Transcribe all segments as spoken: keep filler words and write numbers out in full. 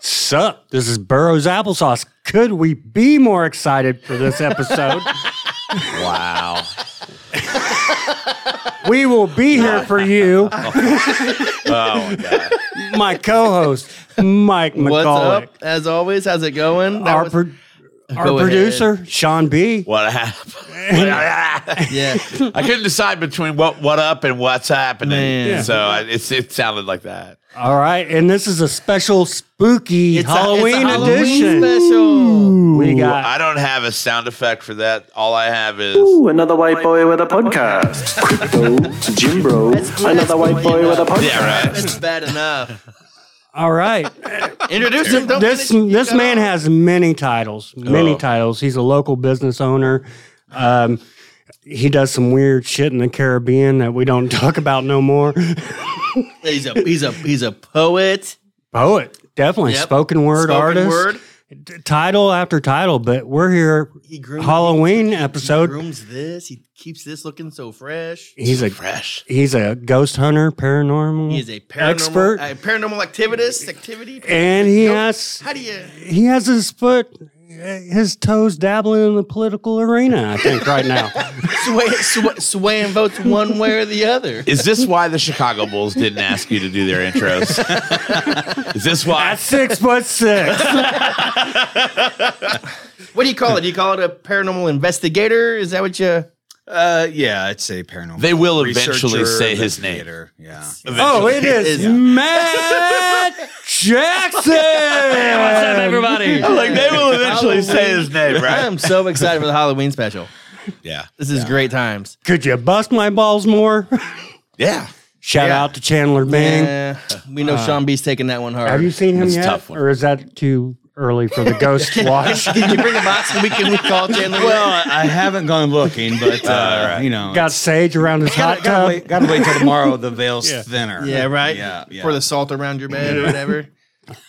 Sup, this is Burroughs Applesauce. Could we be more excited for this episode? Wow. We will be here for you. Oh, my God. My co-host, Mike McCullough. What's up? As always, how's it going? That Our was- pro- Our Go producer, ahead. Sean B. What happened? Yeah, I couldn't decide between what what up and what's happening, Man. so I, it's it sounded like that. All right, and this is a special spooky it's Halloween a, it's a edition. Halloween special. We got. I don't have a sound effect for that. All I have is Ooh, another white boy with a podcast. Crypto, Jim Bro, another white boy enough. with a podcast. Yeah, right. It's bad enough. All right. Introduce him. Don't this this man off. has many titles, many oh. titles. He's a local business owner. Um, he does some weird shit in the Caribbean that we don't talk about no more. he's a he's a he's a poet. Poet, definitely. Yep. Spoken word Spoken artist. Word. Title after title, but we're here. He grooms, Halloween he, episode. He grooms this. He keeps this looking so fresh. He's so a fresh. He's a ghost hunter, paranormal. He's a paranormal expert, a paranormal activist, activity. And he nope. has. How do you? He has his foot, his toes dabbling in the political arena. I think right now, sway, sw- swaying votes one way or the other. Is this why the Chicago Bulls didn't ask you to do their intros? Is this why? That's six foot six. What do you call it? Do you call it a paranormal investigator? Is that what you? Uh, yeah, I'd say paranormal. They will eventually say his name. Yeah. Eventually. Oh, it is yeah. Matt Jackson. Hey, what's up, everybody? I'm like, they will eventually Halloween. say his name, right? I'm so excited for the Halloween special. Yeah. This is yeah. great times. Could you bust my balls more? Yeah. Shout yeah. out to Chandler Bing. Yeah. We know uh, Sean B's taking that one hard. Have you seen him That's yet? A tough one. Or is that too... early for the ghost watch? Did you bring a box and we can call Chandler? Well, I haven't gone looking, but uh, uh, right. you know, got sage around his gotta, hot gotta tub. Got to wait till tomorrow. The veil's yeah. thinner. Yeah, right. Yeah, yeah. Pour the salt around your bed yeah. or whatever.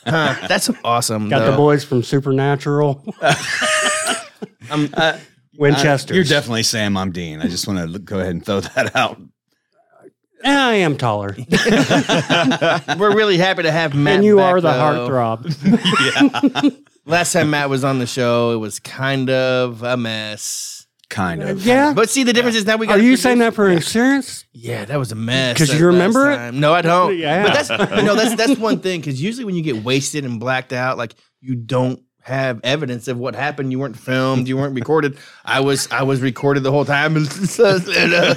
Huh, that's awesome. Got though. the boys from Supernatural. I'm uh, Winchester. You're definitely Sam. I'm Dean. I just want to go ahead and throw that out. I am taller. We're really happy to have Matt. And you back, are the heartthrob. Yeah. Last time Matt was on the show, it was kind of a mess. Kind of. Yeah. But see, the difference yeah. is now we got. Are you produce- saying that for insurance? Yeah, that was a mess. Because you remember it? No, I don't. Yeah. But that's, no, that's that's one thing. Because usually when you get wasted and blacked out, like you don't have evidence of what happened. You weren't filmed. You weren't recorded. I was I was recorded the whole time. And, uh,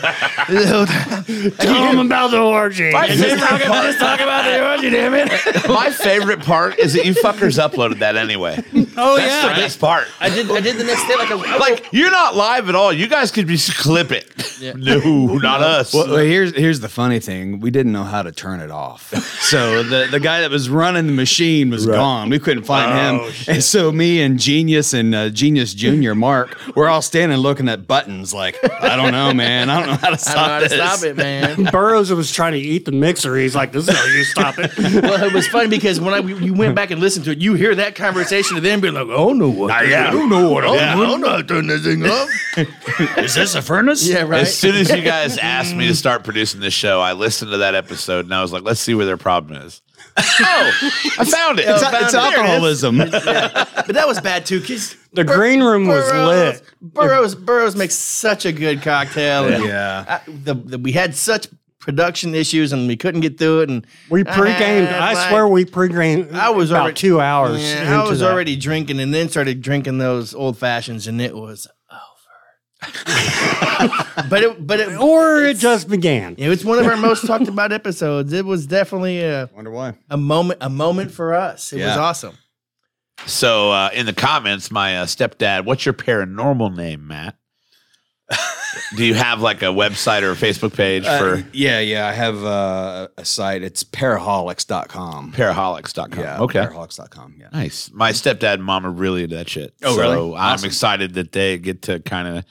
the whole time. Tell them about the orgy. Let's talk about, let's talk about the orgy, damn it. My favorite part is that you fuckers uploaded that anyway. Oh, That's yeah. That's the best part. I did I did the next day. Like, a, like you're not live at all. You guys could just clip it. Yeah. No, not us. Well, well, here's here's the funny thing. We didn't know how to turn it off. So the, the guy that was running the machine was right. gone. We couldn't find oh, him. Shit. And so So me and Genius and uh, Genius Junior Mark, we're all standing looking at buttons like, I don't know, man. I don't know how to stop I don't know this. how to stop it, man. Burroughs was trying to eat the mixer. He's like, this is how you stop it. Well, it was funny because when I you went back and listened to it, you hear that conversation of them being like, oh, no, what? I don't know what. I don't know how to turn this thing up. Is this a furnace? Yeah, right. As soon as you guys asked me to start producing this show, I listened to that episode and I was like, let's see where their problem is. Oh, I found it. It's, oh, found it's it. alcoholism. It yeah. But that was bad, too, because the Bur- green room Burroughs, was lit. Burroughs Burroughs makes such a good cocktail. Yeah. yeah. I, the, the, we had such production issues, and we couldn't get through it. And We pre-gamed. I, I like, swear we pre-gamed I was about already, two hours yeah, into I was that. already drinking, and then started drinking those old fashions, and it was but it, but it, or it just began. It was one of our most talked about episodes. It was definitely a wonder why a moment, a moment for us. It yeah. was awesome. So uh, in the comments, my uh, stepdad, what's your paranormal name, Matt? Do you have like a website or a Facebook page for? Uh, yeah, yeah, I have uh, a site. It's paraholics dot com. Paraholics dot com. Yeah, okay. Paraholics dot com. Yeah. Nice. My stepdad and mom are really into that shit. Oh, so really? Awesome. I'm excited that they get to kind of.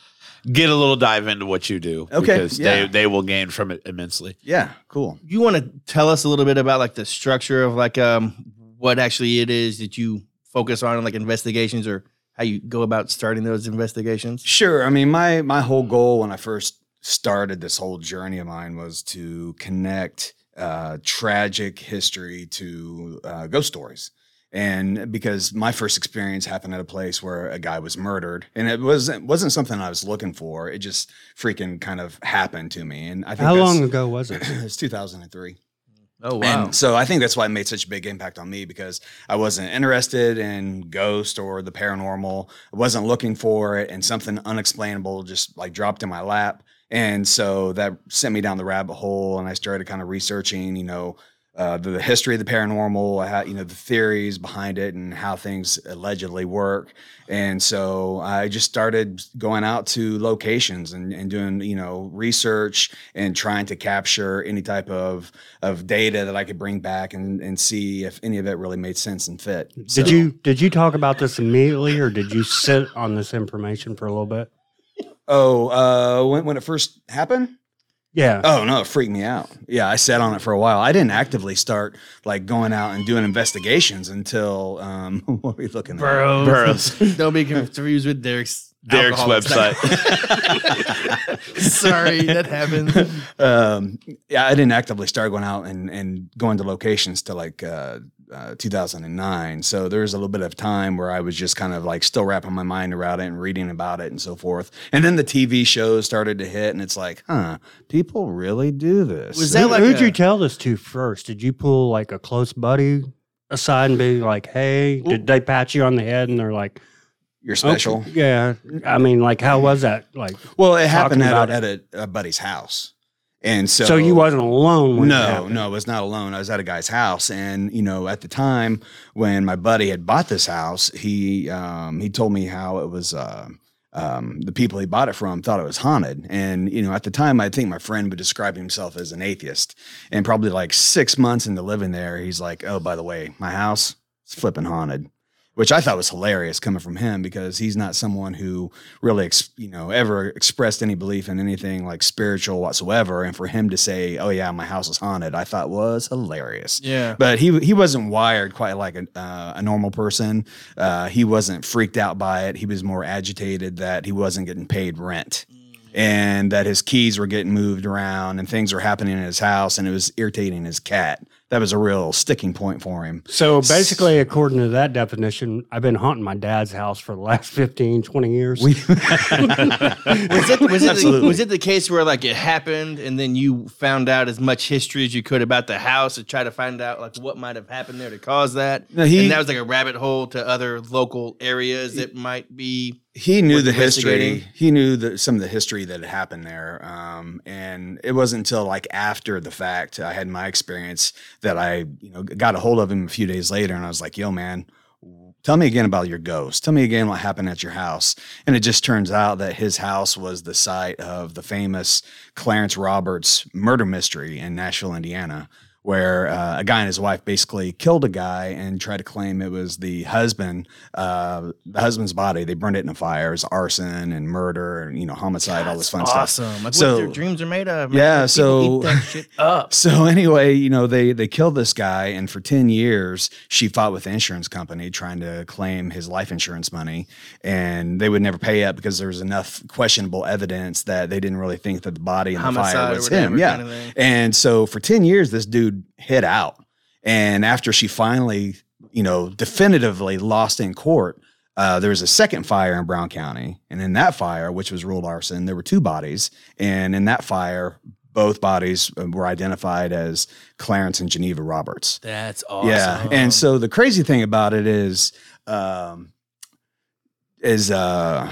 Get a little dive into what you do, okay? Because yeah. they, they will gain from it immensely. Yeah, cool. You want to tell us a little bit about like the structure of like um what actually it is that you focus on, like investigations, or how you go about starting those investigations? Sure. I mean, my my whole goal when I first started this whole journey of mine was to connect uh, tragic history to uh, ghost stories. And because my first experience happened at a place where a guy was murdered, and it wasn't wasn't something I was looking for. It just freaking kind of happened to me. And I think how long ago was it? It was two thousand three. Oh wow! And so I think that's why it made such a big impact on me, because I wasn't interested in ghosts or the paranormal. I wasn't looking for it, and something unexplainable just like dropped in my lap. And so that sent me down the rabbit hole, and I started kind of researching, you know. Uh, the, the history of the paranormal, how, you know, the theories behind it and how things allegedly work. And so I just started going out to locations and, and doing, you know, research and trying to capture any type of, of data that I could bring back and, and see if any of it really made sense and fit. Did so, you did you talk about this immediately, or did you sit on this information for a little bit? Oh, uh, when, when it first happened? Yeah. Oh, no, it freaked me out. Yeah, I sat on it for a while. I didn't actively start, like, going out and doing investigations until, um, what are we looking at? Burroughs. Burroughs. Don't be confused with Derek's Derek's website. Sorry, that happened. Um, yeah, I didn't actively start going out and, and going to locations till, like, uh, uh, two thousand nine. So there was a little bit of time where I was just kind of like still wrapping my mind around it and reading about it and so forth. And then the T V shows started to hit, and it's like, huh, people really do this. Was that Who, like who'd a- you tell this to first? Did you pull like a close buddy aside and be like, hey, did they pat you on the head? And they're like, you're special. Okay, yeah. I mean, like, how was that? Like, well, it happened at, at a, a buddy's house. And so, so you wasn't alone. When no, no, I was not alone. I was at a guy's house. And, you know, at the time when my buddy had bought this house, he, um, he told me how it was, uh, um, the people he bought it from thought it was haunted. And, you know, at the time, I think my friend would describe himself as an atheist, and probably like six months into living there, he's like, oh, by the way, my house is flipping haunted. Which I thought was hilarious coming from him, because he's not someone who really, ex- you know, ever expressed any belief in anything like spiritual whatsoever. And for him to say, oh yeah, my house is haunted, I thought was hilarious. Yeah. But he he wasn't wired quite like a, uh, a normal person. Uh, he wasn't freaked out by it. He was more agitated that he wasn't getting paid rent, and that his keys were getting moved around and things were happening in his house, and it was irritating his cat. That was a real sticking point for him. So basically, according to that definition, I've been haunting my dad's house for the last fifteen, twenty years. was, it, was, it the, was it the case where like it happened and then you found out as much history as you could about the house and try to find out like what might have happened there to cause that? No, he, and that was like a rabbit hole to other local areas that might be... He knew the history. He knew the, some of the history that had happened there. Um, and it wasn't until like after the fact I had my experience that I, you know, got a hold of him a few days later, and I was like, yo, man, tell me again about your ghost. Tell me again what happened at your house. And it just turns out that his house was the site of the famous Clarence Roberts murder mystery in Nashville, Indiana, where uh, a guy and his wife basically killed a guy and tried to claim it was the husband, uh, the husband's body. They burned it in a fire. It was arson and murder and, you know, homicide, God, all this fun awesome. Stuff. Awesome. Like so, what their dreams are made of. Man. Yeah. People so, eat that shit up. So anyway, you know, they, they killed this guy, and for ten years, she fought with the insurance company trying to claim his life insurance money, and they would never pay up because there was enough questionable evidence that they didn't really think that the body in the fire was him. Yeah. Kind of, and so for ten years, this dude hit out, and after she finally, you know, definitively lost in court, uh, there was a second fire in Brown County, and in that fire, which was ruled arson, there were two bodies, and in that fire, both bodies were identified as Clarence and Geneva Roberts. That's awesome. Yeah, and so the crazy thing about it is, um, is uh,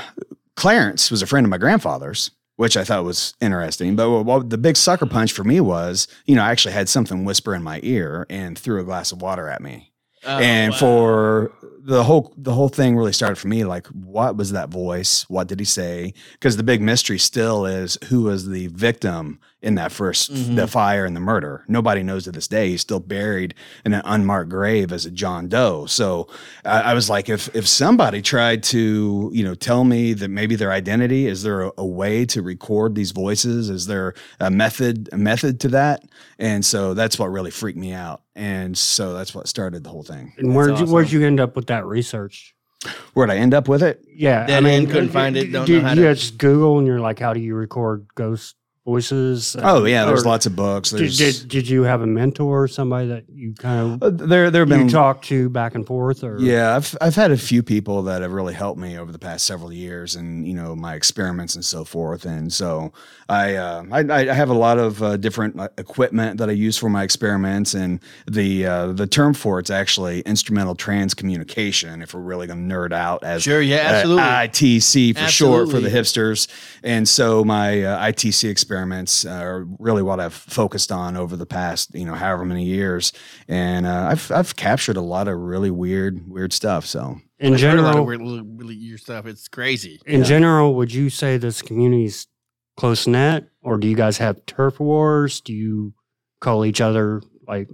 Clarence was a friend of my grandfather's, which I thought was interesting. But well, the big sucker punch for me was, you know, I actually had something whisper in my ear and threw a glass of water at me. Oh, and wow. for the whole, the whole thing really started for me. Like, what was that voice? What did he say? Because the big mystery still is, who was the victim in that first, mm-hmm. the fire and the murder? Nobody knows to this day. He's still buried in an unmarked grave as a John Doe. So I, I was like, if, if somebody tried to, you know, tell me that maybe their identity, is there a, a way to record these voices? Is there a method, a method to that? And so that's what really freaked me out. And so that's what started the whole thing. And where'd you, awesome. where'd you end up with that research? Where'd I end up with it? Yeah. Then I mean, couldn't find it. Don't know how to. You just Google and you're like, how do you record ghost voices? Oh yeah, there's lots of books. Did, did, did you have a mentor or somebody that you kind of uh, there there been you talked to back and forth? Or yeah, I've I've had a few people that have really helped me over the past several years, and you know my experiments and so forth. And so I uh, I, I have a lot of uh, different equipment that I use for my experiments, and the uh, the term for it's actually instrumental transcommunication. If we're really gonna nerd out, as sure, yeah, absolutely, uh, I T C for absolutely. Short for the hipsters. And so my uh, I T C experiment. Experiments are really what I've focused on over the past, you know, however many years, and uh, I've I've captured a lot of really weird, weird stuff. So in I've general, a lot of weird, really weird stuff. It's crazy. In yeah. general, would you say this community's close knit, or do you guys have turf wars? Do you call each other like?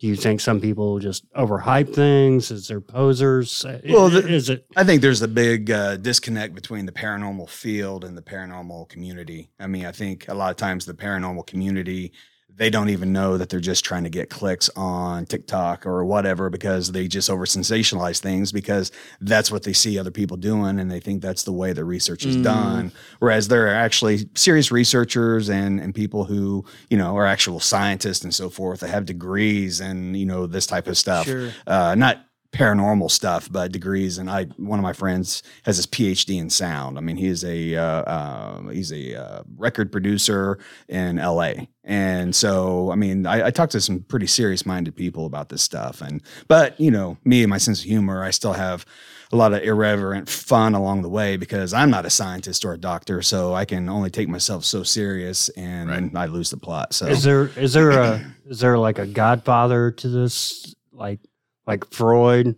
Do you think some people just overhype things? Is there posers? Well, the, is it? I think there's a big uh, disconnect between the paranormal field and the paranormal community. I mean, I think a lot of times the paranormal community, they don't even know that they're just trying to get clicks on TikTok or whatever, because they just over sensationalize things because that's what they see other people doing. And they think that's the way the research is mm. done. Whereas there are actually serious researchers and, and people who, you know, are actual scientists and so forth that have degrees and, you know, this type of stuff, sure. uh, not paranormal stuff, but degrees. And I, one of my friends has his P H D in sound. I mean, he is a, uh, uh, he's a uh, record producer in L A. And so, I mean, I, I talked to some pretty serious minded people about this stuff. And, but you know, me and my sense of humor, I still have a lot of irreverent fun along the way because I'm not a scientist or a doctor, so I can only take myself so serious and right. I lose the plot. So is there, is there a, is there like a godfather to this? Like, Like Freud,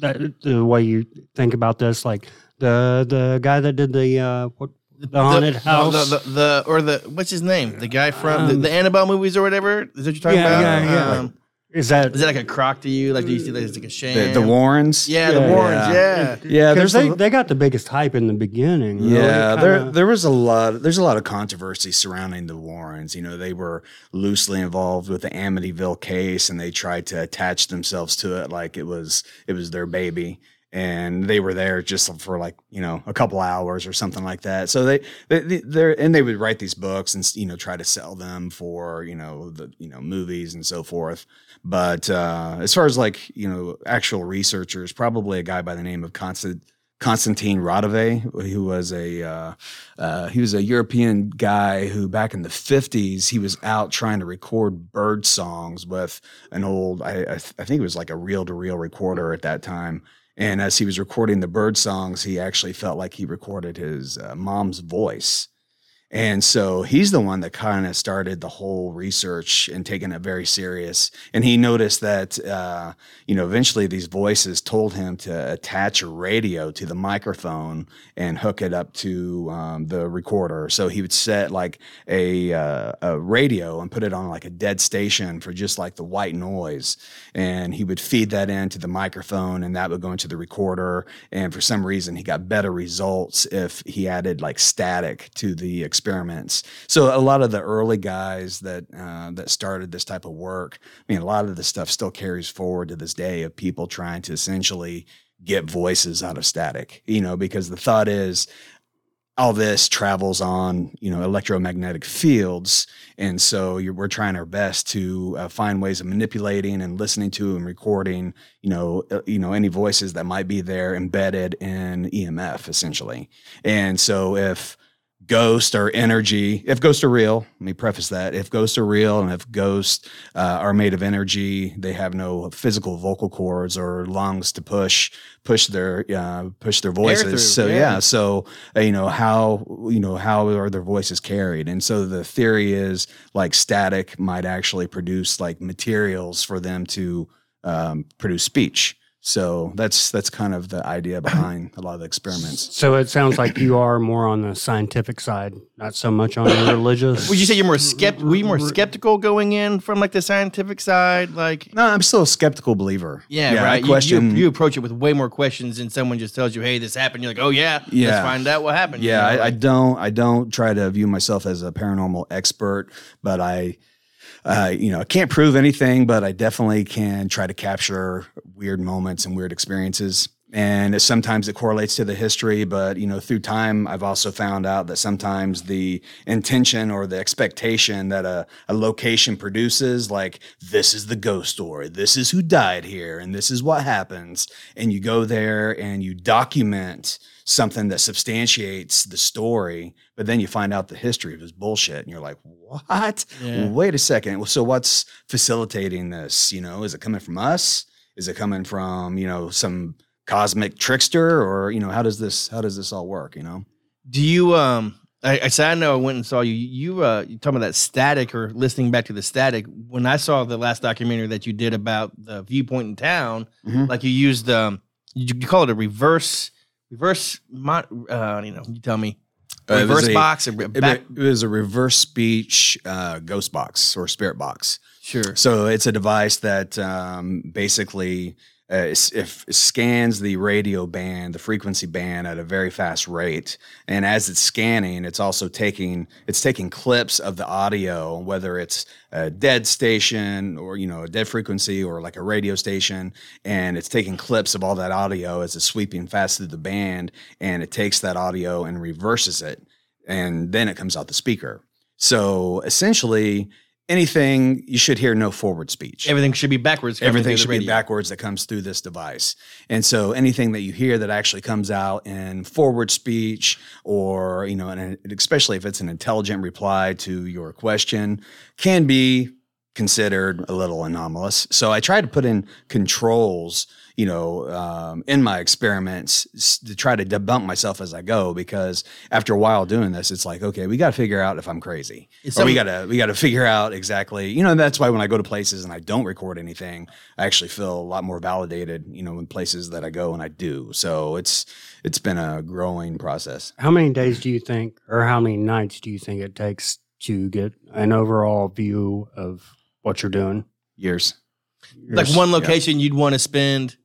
that, the way you think about this, like the the guy that did the uh, what the haunted the, house, no, the, the, the or the what's his name, the guy from um, the, the Annabelle movies or whatever. Is that what you're talking yeah, about? Yeah, yeah, um, like, Is that is that like a crock to you? Like do you see that it's like a shame? The, the Warrens, yeah, yeah, the Warrens, yeah, yeah. Because yeah, they, they got the biggest hype in the beginning. Really. Yeah, there there was a lot. There's a lot of controversy surrounding the Warrens. You know, they were loosely involved with the Amityville case, and they tried to attach themselves to it like it was it was their baby. And they were there just for like, you know, a couple hours or something like that. So they, they, they're, and they would write these books and, you know, try to sell them for, you know, the, you know, movies and so forth. But uh, as far as like, you know, actual researchers, probably a guy by the name of Konstantin Konstantin Raudive, who was a uh, uh, he was a European guy who back in the fifties he was out trying to record bird songs with an old I, I, th- I think it was like a reel-to-reel recorder at that time. And as he was recording the bird songs, he actually felt like he recorded his uh, mom's voice. And so he's the one that kind of started the whole research and taking it very serious. And he noticed that, uh, you know, eventually these voices told him to attach a radio to the microphone and hook it up to um, the recorder. So he would set like a, uh, a radio and put it on like a dead station for just like the white noise. And he would feed that into the microphone and that would go into the recorder. And for some reason, he got better results if he added like static to the experiment. experiments. So a lot of the early guys that uh, that started this type of work, I mean, a lot of this stuff still carries forward to this day of people trying to essentially get voices out of static, you know, because the thought is all this travels on, you know, electromagnetic fields. And so you're, we're trying our best to uh, find ways of manipulating and listening to and recording, you know, uh, you know, any voices that might be there embedded in E M F essentially. And so if ghost or energy, if ghosts are real, let me preface that, if ghosts are real and if ghosts uh, are made of energy, they have no physical vocal cords or lungs to push push their uh, push their voices through, so yeah, yeah so uh, you know how you know how are their voices carried? And so the theory is like static might actually produce like materials for them to um, produce speech. So that's that's kind of the idea behind a lot of the experiments. So it sounds like you are more on the scientific side, not so much on the religious. Would you say you're more skept? Were you more skeptical going in from like the scientific side? Like, no, I'm still a skeptical believer. Yeah, yeah right. You, question, you, you approach it with way more questions than someone just tells you, "Hey, this happened." You're like, "Oh yeah, yeah. Let's find out what happened." Yeah, you know, I, like, I don't. I don't try to view myself as a paranormal expert, but I. Uh, you know, I can't prove anything, but I definitely can try to capture weird moments and weird experiences. And sometimes it correlates to the history, but, you know, through time, I've also found out that sometimes the intention or the expectation that a, a location produces, like, this is the ghost story, this is who died here, and this is what happens. And you go there and you document something that substantiates the story, but then you find out the history was bullshit, and you're like, what? Yeah. Wait a second. Well, so what's facilitating this? You know, is it coming from us? Is it coming from, you know, some cosmic trickster, or, you know, how does this, how does this all work? You know, do you, um, I, I said, I know I went and saw you, you, uh, you talking about that static, or listening back to the static. When I saw the last documentary that you did about the viewpoint in town, mm-hmm. like you used, um, you, you call it a reverse, reverse, uh, you know, you tell me. Uh, reverse it a, box. Or back- it was a reverse speech uh, ghost box or spirit box. Sure. So it's a device that um, basically uh, it, it scans the radio band, the frequency band, at a very fast rate. And as it's scanning, it's also taking it's taking clips of the audio, whether it's a dead station or, you know, a dead frequency or like a radio station. And it's taking clips of all that audio as it's sweeping fast through the band, and it takes that audio and reverses it. And then it comes out the speaker. So essentially, anything, you should hear no forward speech. Everything should be backwards. Everything should be backwards that comes through this device. And so anything that you hear that actually comes out in forward speech, or, you know, and especially if it's an intelligent reply to your question, can be considered a little anomalous. So I tried to put in controls, you know, um, in my experiments to try to debunk myself as I go, because after a while doing this, it's like, okay, we got to figure out if I'm crazy, it's or some- we got to, we got to figure out exactly, you know, and that's why when I go to places and I don't record anything, I actually feel a lot more validated, you know, in places that I go and I do. So it's, it's been a growing process. How many days do you think, or how many nights do you think it takes to get an overall view of what you're doing? Years. Years. Like one location yeah. you'd want to spend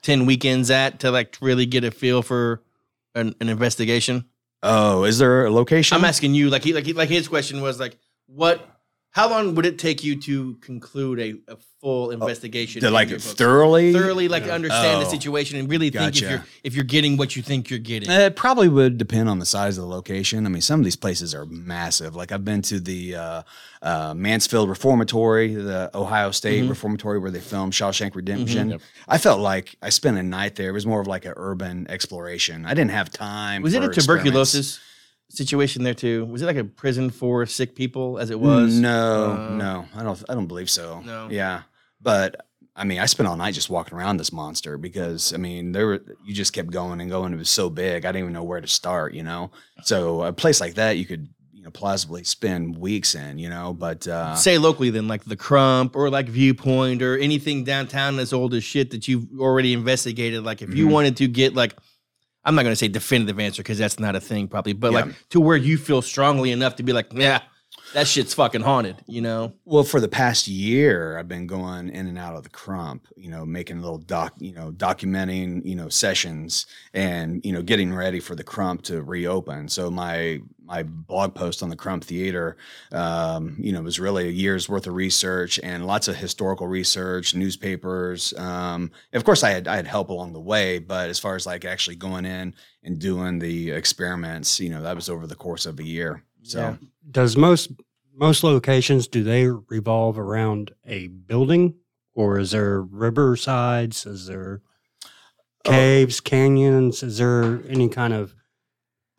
ten weekends at to like really get a feel for an, an investigation. Oh, is there a location? I'm asking you. Like he, like he, like his question was like, what? How long would it take you to conclude a, a full investigation? Oh, to in like thoroughly, thoroughly like yeah. understand oh, the situation and really think gotcha. if you're if you're getting what you think you're getting. It probably would depend on the size of the location. I mean, some of these places are massive. Like I've been to the uh, uh, Mansfield Reformatory, the Ohio State mm-hmm. Reformatory, where they filmed Shawshank Redemption. Mm-hmm. Yep. I felt like I spent a night there. It was more of like an urban exploration. I didn't have time. Was for it a tuberculosis situation there too? Was it like a prison for sick people as it was? No, uh, no, I don't, I don't believe so. No. Yeah. But I mean, I spent all night just walking around this monster because I mean, there were, you just kept going and going. It was so big. I didn't even know where to start, you know? So a place like that, you could, you know, plausibly spend weeks in, you know, but, uh, say locally then like the Crump or like Viewpoint or anything downtown that's old as shit that you've already investigated. Like if mm-hmm. you wanted to get like, I'm not going to say definitive answer because that's not a thing probably, but yeah. like to where you feel strongly enough to be like, yeah, that shit's fucking haunted, you know? Well, for the past year, I've been going in and out of the Crump, you know, making little doc, you know, documenting, you know, sessions and, you know, getting ready for the Crump to reopen. So my, my blog post on the Crump Theater, um, you know, was really a year's worth of research and lots of historical research, newspapers. Um, of course I had, I had help along the way, but as far as like actually going in and doing the experiments, you know, that was over the course of a year. So yeah. does most most locations, do they revolve around a building, or is there riversides? Is there caves, oh. canyons? Is there any kind of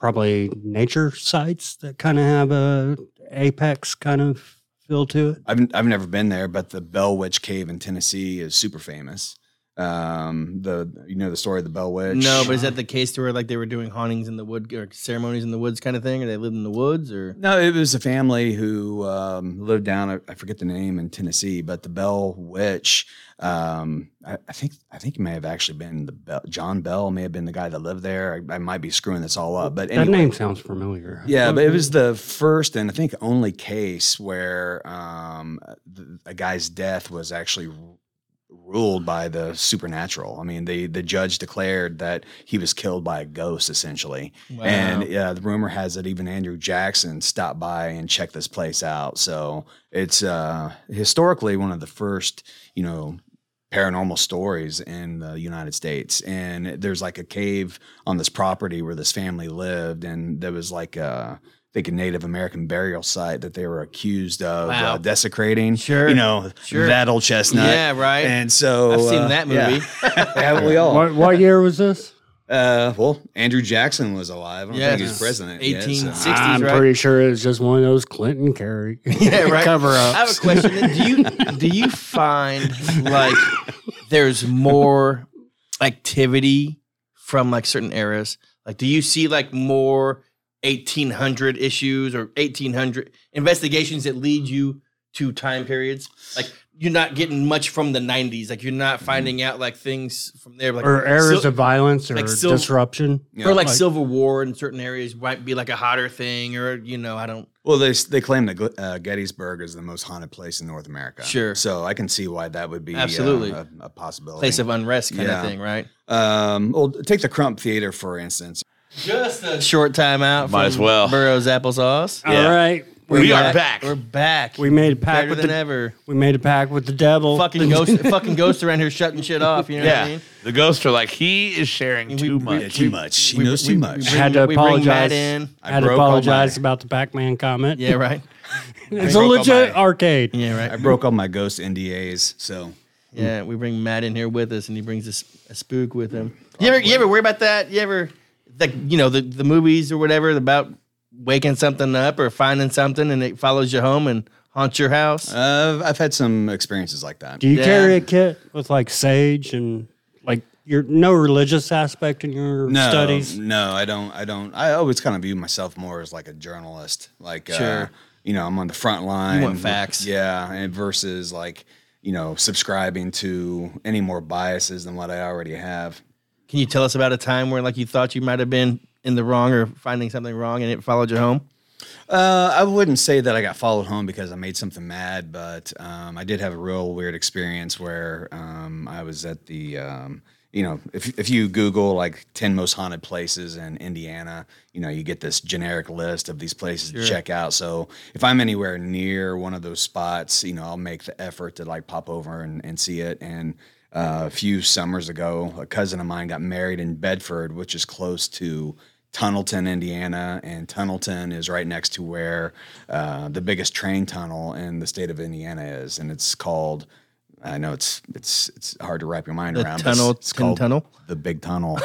probably nature sites that kind of have a apex kind of feel to it? I've I've never been there, but the Bell Witch Cave in Tennessee is super famous. Um, the you know the story of the Bell Witch. No, but is that the case to where like they were doing hauntings in the wood or ceremonies in the woods kind of thing, or they lived in the woods, or no? It was a family who um, lived down. I forget the name in Tennessee, but the Bell Witch. Um, I, I think I think he may have actually been the Bell, John Bell may have been the guy that lived there. I, I might be screwing this all up, but anyway, that name sounds familiar. Yeah, but it was the first and I think only case where um the, a guy's death was actually ruled by the supernatural. I mean, the, the judge declared that he was killed by a ghost, essentially. Wow. And yeah, the rumor has it even Andrew Jackson stopped by and checked this place out. So it's uh, historically one of the first, you know, paranormal stories in the United States. And there's like a cave on this property where this family lived, and there was like a, I think a Native American burial site that they were accused of wow. uh, desecrating. Sure, you know sure. that old chestnut. Yeah, right. And so I've seen uh, that movie. Yeah. Haven't we all? What, what year was this? Uh, well, Andrew Jackson was alive. I don't yeah, think he was president. eighteen sixties, yet, so. I'm right? pretty sure it was just one of those Clinton Kerry yeah, right. cover-ups. I have a question. Do you do you find like there's more activity from like certain eras? Like, do you see like more eighteen hundred issues or eighteen hundred investigations that lead you to time periods? Like, you're not getting much from the nineties. Like, you're not finding mm-hmm. out like things from there. Like, or eras sil- of violence or like sil- disruption. Yeah. Or like, like civil war in certain areas might be like a hotter thing, or, you know, I don't. Well, they they claim that uh, Gettysburg is the most haunted place in North America. Sure. So I can see why that would be absolutely uh, a, a possibility. Place of unrest kind yeah. of thing, right? Um, well, take the Crump Theater, for instance. Just a short time out might from as well. Burroughs Applesauce. Yeah. All right. We're we back. are back. We're back. We made a pact Better with than the, ever. We made a pact with the devil. Fucking ghosts, fucking ghosts around here shutting shit off. You know yeah. what I mean? The ghosts are like, he is sharing we, too much. We, yeah, too much. He we, knows we, too much. We bring, had to apologize. In. I had to apologize about the Pac-Man comment. Yeah, right. It's a legit my, arcade. Yeah, right. I broke all my ghost N D As. So yeah, we bring Matt in here with us, and he brings a, a spook with him. You ever, you ever worry about that? You ever, like, you know, the the movies or whatever about waking something up or finding something, and it follows you home and haunts your house? Uh, I've had some experiences like that. Do you yeah. carry a kit with like sage and like your no religious aspect in your no, studies? No, I don't. I don't. I always kind of view myself more as like a journalist. Like, sure. uh, you know, I'm on the front line. You want facts? Yeah, and versus like, you know, subscribing to any more biases than what I already have. Can you tell us about a time where like you thought you might have been in the wrong or finding something wrong and it followed you home? Uh, I wouldn't say that I got followed home because I made something mad, but um, I did have a real weird experience where um, I was at the, um, you know, if if you Google like ten most haunted places in Indiana, you know, you get this generic list of these places sure. to check out. So if I'm anywhere near one of those spots, you know, I'll make the effort to like pop over and, and see it. And uh, a few summers ago, a cousin of mine got married in Bedford, which is close to Tunnelton, Indiana, and Tunnelton is right next to where uh, the biggest train tunnel in the state of Indiana is, and it's called, I know it's it's it's hard to wrap your mind the around. Tunnel, but it's, it's called tunnel? The Big Tunnel.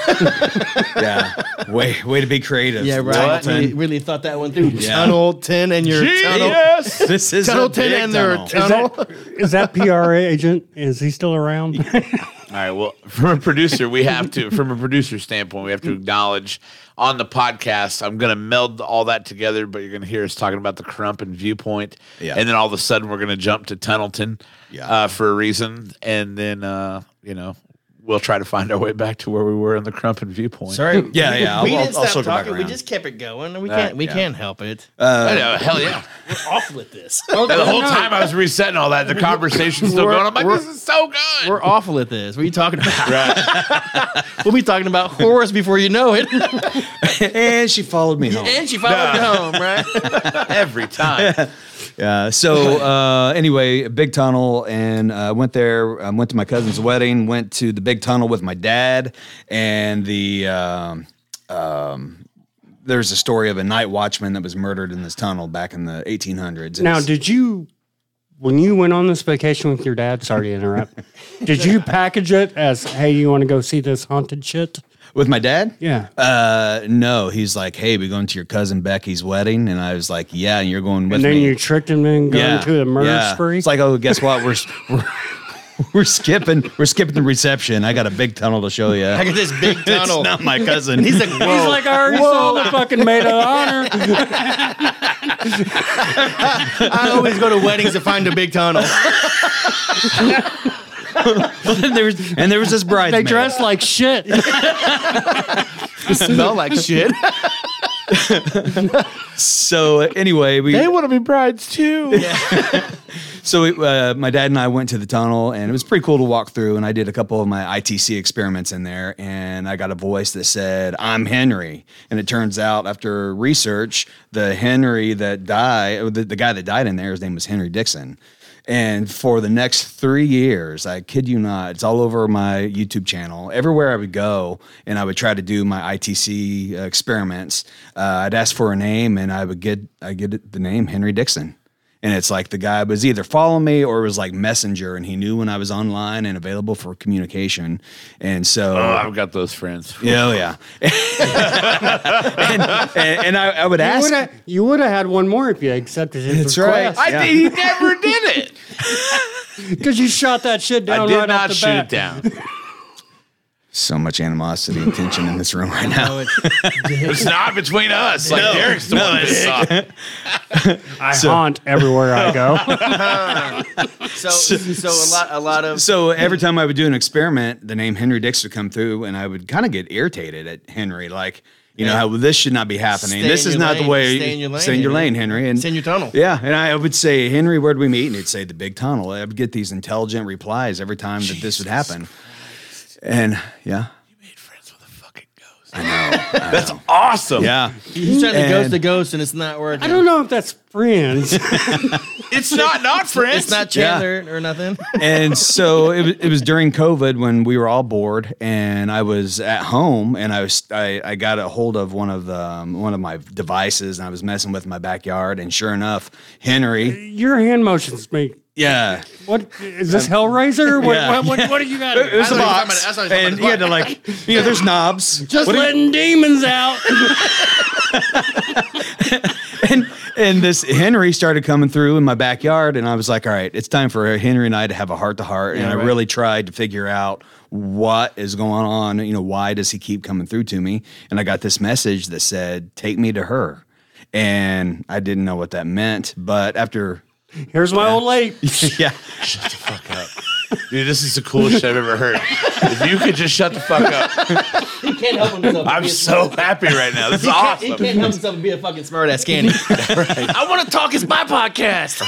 yeah, way way to be creative. Yeah, right. You really thought that one through. Yeah. Tunnelton and your G- tunnel. Yes, this is Tunnelton and tunnel. Their tunnel. Is that, is that P R agent? Is he still around? All right. Well, from a producer, we have to. From a producer standpoint, we have to acknowledge on the podcast. I'm going to meld all that together, but you're going to hear us talking about the Crump and Viewpoint, yeah. and then all of a sudden we're going to jump to Tunnelton, yeah. uh, for a reason, and then uh, you know we'll try to find our way back to where we were in the Crump and Viewpoint. Sorry, yeah, yeah. We, we I'll, didn't I'll, stop I'll talking. We just kept it going. We can't. Uh, we yeah. can't help it. Uh, I know. Hell yeah. We're off with this. The whole time I was resetting all that, the conversation's still going. I'm like, this is so good. We're awful at this. What are you talking about? Right. We'll be talking about horrors before you know it. And she followed me home. And she followed me home, right? Every time. Yeah. So uh, anyway, Big Tunnel, and I uh, went there. I went to my cousin's wedding. Went to the Big Tunnel with my dad, and the um, um, there's a story of a night watchman that was murdered in this tunnel back in the eighteen hundreds. It now, was, did you, when you went on this vacation with your dad, sorry to interrupt, did you package it as, hey, you want to go see this haunted shit? With my dad? Yeah. Uh, no, he's like, hey, we're going to your cousin Becky's wedding. And I was like, yeah, and you're going with me. And then me. You tricked him in going yeah, to a murder yeah. spree? It's like, oh, guess what? We're... we're We're skipping. We're skipping the reception. I got a big tunnel to show you. I got this big tunnel. It's not my cousin. And he's like, whoa. He's like, I already saw the fucking maid of honor. I always go to weddings to find a big tunnel. and, there was, and there was this bridesmaid. They dressed like shit. They smell like shit. So anyway, we they want to be brides too. Yeah. So it, uh, my dad and I went to the tunnel, and it was pretty cool to walk through, and I did a couple of my I T C experiments in there, and I got a voice that said, I'm Henry. And it turns out, after research, the Henry that died, the, the guy that died in there, his name was Henry Dixon. And for the next three years, I kid you not, it's all over my YouTube channel. Everywhere I would go and I would try to do my I T C uh, experiments, uh, I'd ask for a name and I would get I get the name Henry Dixon. And it's like the guy was either following me or it was like Messenger, and he knew when I was online and available for communication. And so, oh, I've got those friends. Yeah, oh yeah. and, and, and I, I would you ask, would've, you would have had one more if you accepted his that's request. That's right. I yeah. He never did it because you shot that shit down. I did right not off the shoot bat. It down. So much animosity and tension in this room right now. No, it's, it's not between us. Like no, Derek's the no, one that's up. I so, haunt everywhere I go. so, so, so a lot, a lot of. So every time I would do an experiment, the name Henry Dix would come through, and I would kind of get irritated at Henry, like. You know, how, well, this should not be happening. Stay this is not lane. the way. Stay in your lane, stay in your lane Henry. And, stay in your tunnel. Yeah, and I would say, Henry, where'd we meet? And he'd say, the big tunnel. I would get these intelligent replies every time Jesus. that this would happen. And yeah, you made friends with a fucking ghost. I know. I that's know. awesome. Yeah, he's trying to ghost the ghost, and it's not working. I don't know if that's friends. It's not not friends. It's not Chandler yeah. or nothing. And so it it was during COVID when we were all bored, and I was at home, and I was I, I got a hold of one of the um, one of my devices, and I was messing with my backyard, and sure enough, Henry, your hand motions make. Yeah. What is this, Hellraiser? What, yeah. what, what, what, what do you got? It was a box. About, about and you had to, like, you know, there's knobs. Just what letting you... demons out. and and this Henry started coming through in my backyard, and I was like, all right, it's time for Henry and I to have a heart to heart. And yeah, right. I really tried to figure out what is going on. You know, why does he keep coming through to me? And I got this message that said, take me to her. And I didn't know what that meant, but after. Here's my yeah. old lady. yeah. Shut the fuck up. Dude, this is the coolest shit I've ever heard. If you could just shut the fuck up. He can't help himself. I'm so happy right now. This is he awesome. He can't help himself to be a fucking smart ass, can he? Right. I want to talk. It's my podcast.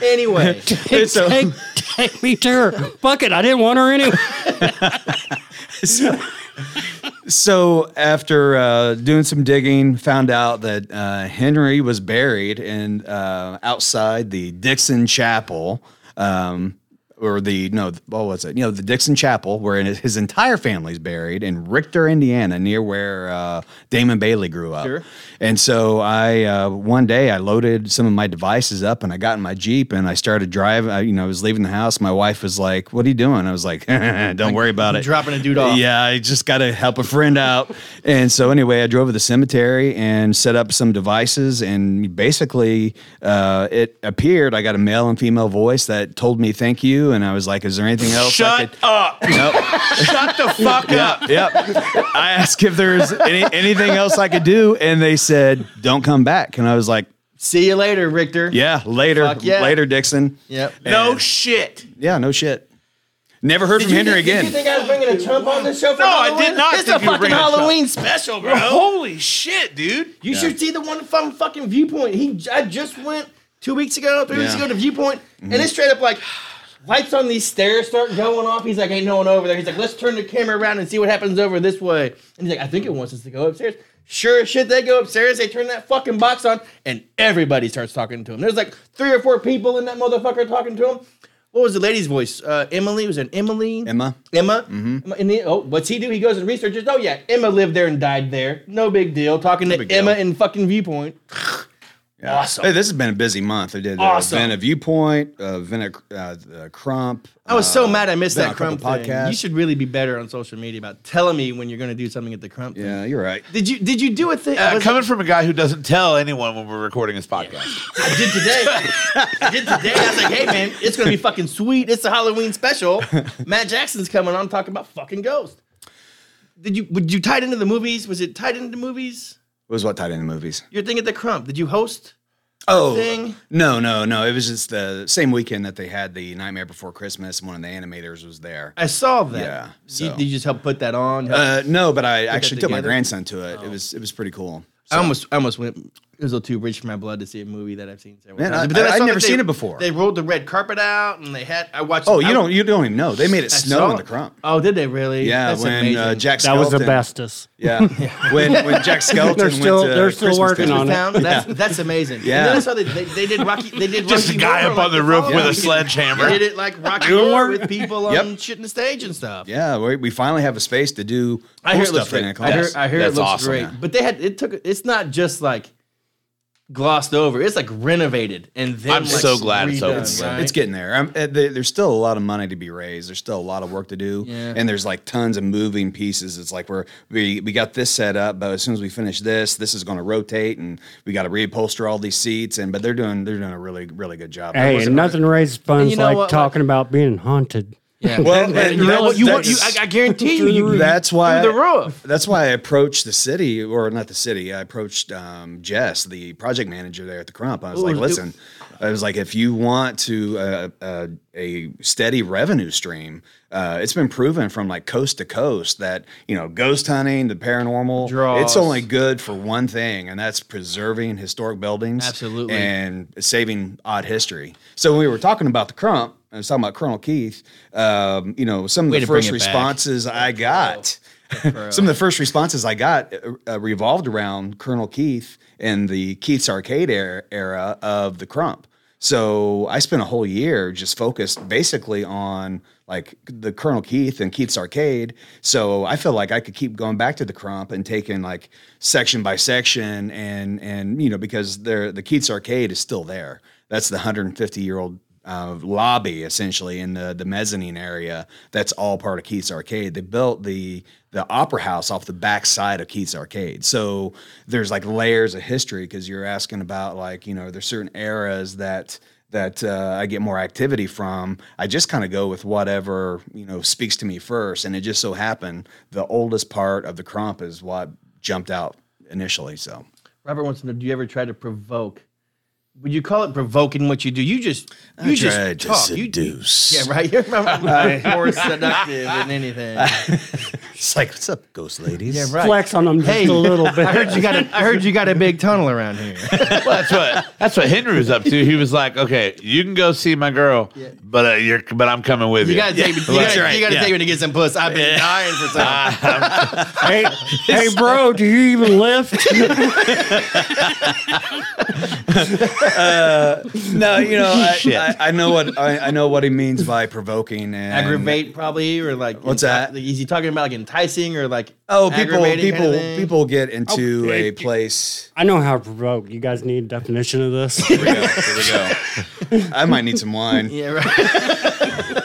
Anyway. Take, so, take, take me to her. Fuck it. I didn't want her anyway. so, So after uh, doing some digging, found out that uh, Henry was buried in uh, outside the Dixon Chapel, um, or the no, what was it? You know, the Dixon Chapel, where his entire family's buried in Richter, Indiana, near where uh, Damon Bailey grew up. Sure. And so I uh, one day I loaded some of my devices up, and I got in my Jeep and I started driving. I, you know, I was leaving the house. My wife was like, "What are you doing?" I was like, "Don't like, worry about it. Dropping a dude off." Yeah, I just got to help a friend out. And so anyway, I drove to the cemetery and set up some devices, and basically uh, it appeared. I got a male and female voice that told me, "Thank you." And I was like, is there anything else? Shut I could- up. Nope. Shut the fuck yep, up. Yep. I asked if there's any, anything else I could do. And they said, don't come back. And I was like, see you later, Richter. Yeah. Later. Yeah. Later, Dixon. Yep. And no shit. Yeah. No shit. Never heard did from Henry again. Did you think I was bringing a Trump on this show for no, Halloween? No, I did not it's think you were bringing a Trump. It's a fucking Halloween special, bro. Holy shit, dude. You yeah. should see the one from fucking Viewpoint. He, I just went two weeks ago, three yeah. weeks ago to Viewpoint. Mm-hmm. And it's straight up like... lights on these stairs start going off. He's like, ain't no one over there. He's like, let's turn the camera around and see what happens over this way. And he's like, I think it wants us to go upstairs. Sure as shit, they go upstairs. They turn that fucking box on, and everybody starts talking to him. There's like three or four people in that motherfucker talking to him. What was the lady's voice? Uh, Emily? Was it Emily? Emma. Emma? Mm-hmm. Emma and he, oh, what's he do? He goes and researches. Oh, yeah, Emma lived there and died there. No big deal. Talking no to Emma deal. in fucking Viewpoint. Yeah. Awesome. Hey, this has been a busy month. I did uh, awesome. Event of Viewpoint, uh, event of uh, uh, Crump. I was uh, so mad I missed that Crump thing. Podcast. You should really be better on social media about telling me when you're going to do something at the Crump thing. Yeah, you're right. Did you Did you do a thing? Uh, coming from a guy who doesn't tell anyone when we're recording this podcast. Yeah. I did today. I did today. I was like, hey, man, it's going to be fucking sweet. It's a Halloween special. Matt Jackson's coming on talking about fucking ghosts. Did you, would you tie it into the movies? Was it tied into movies? Was what tied in the movies? Your thing at the Crump. Did you host? Oh, thing? no, no, no. It was just the same weekend that they had the Nightmare Before Christmas. And one of the animators was there. I saw that. Yeah. So. Did, did you just help put that on? Uh, no, but I actually took my grandson to it. Oh. It was it was pretty cool. So. I almost I almost went. it was a little too rich for my blood to see a movie that I've seen several Man, times. I, but then I, I I've never they, seen it before. They rolled the red carpet out, and they had. I watched. Oh, you I, don't you don't even know they made it I snow in the Crump. Oh, did they really? Yeah, That's when amazing. Uh, Jack Skelton, that was the bestest. Yeah, yeah. when when Jack Skelton they're still, went to they're still Christmas working Christmas on it. That's, yeah. that's amazing. Yeah, and then I saw they, they they did Rocky. They did just Rocky a guy up like on the roof with a sledgehammer. Did it like Rocky Horror with people on shit in the stage and stuff. Yeah, we finally have a space to do stuff in that class. I hear it looks great, but they had it took. It's not just like. Glossed over. It's like renovated, and then I'm like so glad redone, it's over. It's, right? it's getting there. I'm, they, there's still a lot of money to be raised. There's still a lot of work to do, yeah. and there's like tons of moving pieces. It's like we're we we got this set up, but as soon as we finish this, this is going to rotate, and we got to reupholster all these seats. And but they're doing they're doing a really really good job. Hey, and nothing raises funds you know like what? talking about being haunted. Yeah. Well, and, and you know what? You, want, you I, I guarantee you, you that's why through the roof. I, that's why I approached the city, or not the city. I approached um, Jess, the project manager there at the Crump. I was Ooh, like, listen, I was like, if you want to uh, uh, a steady revenue stream, uh, it's been proven from like coast to coast that you know ghost hunting, the paranormal, Draws. it's only good for one thing, and that's preserving historic buildings, absolutely, and saving odd history. So when we were talking about the Crump. I was talking about Colonel Keith. Um, you know, some of Way the first responses back. I got, some of the first responses I got uh, revolved around Colonel Keith and the Keith's Arcade era of the Crump. So I spent a whole year just focused basically on like the Colonel Keith and Keith's Arcade. So I feel like I could keep going back to the Crump and taking like section by section, and and you know because the Keith's Arcade is still there. That's the one hundred fifty year old. Uh, lobby essentially in the, the mezzanine area. That's all part of Keith's Arcade. They built the the opera house off the back side of Keith's Arcade. So there's like layers of history because you're asking about like, you know, there's certain eras that that uh, I get more activity from. I just kind of go with whatever, you know, speaks to me first. And it just so happened the oldest part of the Crump is what jumped out initially. So Robert wants to know, do you ever try to provoke Would you call it provoking what you do? You just you I just try talk. To seduce. You, yeah, right. You're more seductive than anything. It's like, what's up, ghost ladies? Yeah, right. Flex on them just hey, a little bit. I heard you got a, I heard you got a big tunnel around here. Well, that's what that's what Henry was up to. He was like, okay, you can go see my girl, yeah. but uh, you're but I'm coming with you. You gotta take me. You gotta, right. you gotta yeah. take me to get some puss. I've been yeah. dying for time. hey, hey, bro, do you even lift? Uh, no, you know, I, I, I know what I, I know what he means by provoking and aggravate, probably, or like what's enti- that? Is he talking about like enticing or like? Oh, people, people, kind of people get into oh, a it, place. I know how to provoke. You guys need a definition of this. Here we go. Here we go. I might need some wine. Yeah, right.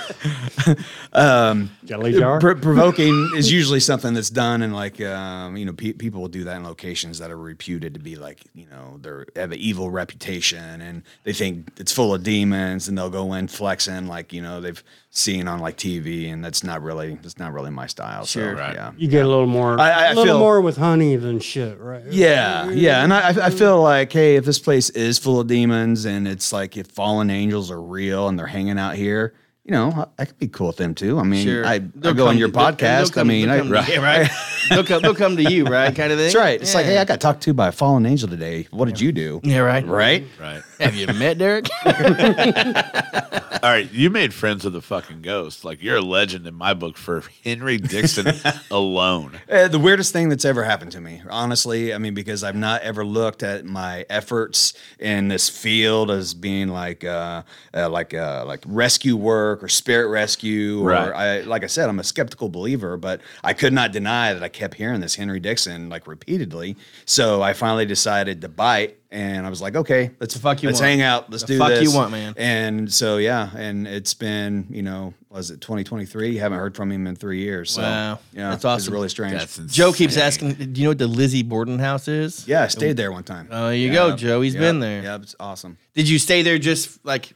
um, Jelly jar? Pr- provoking is usually something that's done in like, um, you know, pe- people will do that in locations that are reputed to be like, you know, they have an evil reputation and they think it's full of demons and they'll go in flexing like, you know, they've seen on like T V, and that's not really, that's not really my style. Sure. So, right. yeah. You get a little more, I, I, a little feel, more with honey than shit, right? Yeah. Yeah. And I, I feel like, hey, if this place is full of demons and it's like if fallen angels are real and they're hanging out here, you know, I, I could be cool with them too. I mean, sure. I, I go come, on your podcast. Come, I mean, I, right. Yeah, right. they'll, come, they'll come to you, right? Kind of thing. That's right. It's yeah. like, hey, I got talked to by a fallen angel today. What did you do? Yeah, right. Right? Right. Have you met Derek? All right. You made friends with the fucking ghost. Like, you're a legend in my book for Henry Dixon alone. Uh, the weirdest thing that's ever happened to me, honestly. I mean, because I've not ever looked at my efforts in this field as being like, uh, uh, like, uh, like rescue work. Or spirit rescue, or right. I, like I said, I'm a skeptical believer, but I could not deny that I kept hearing this Henry Dixon like repeatedly. So I finally decided to bite, and I was like, okay, let's the fuck you let's want. hang out, let's the do fuck this. Fuck you want, man. And so yeah, and it's been you know, was it twenty twenty-three? Haven't heard from him in three years. So, wow, yeah, that's awesome. It's really strange. Joe keeps asking, do you know what the Lizzie Borden house is? Yeah, I stayed there one time. Oh, there you yeah, go, Joe. He's yeah, been there. Yeah, it's awesome. Did you stay there just like?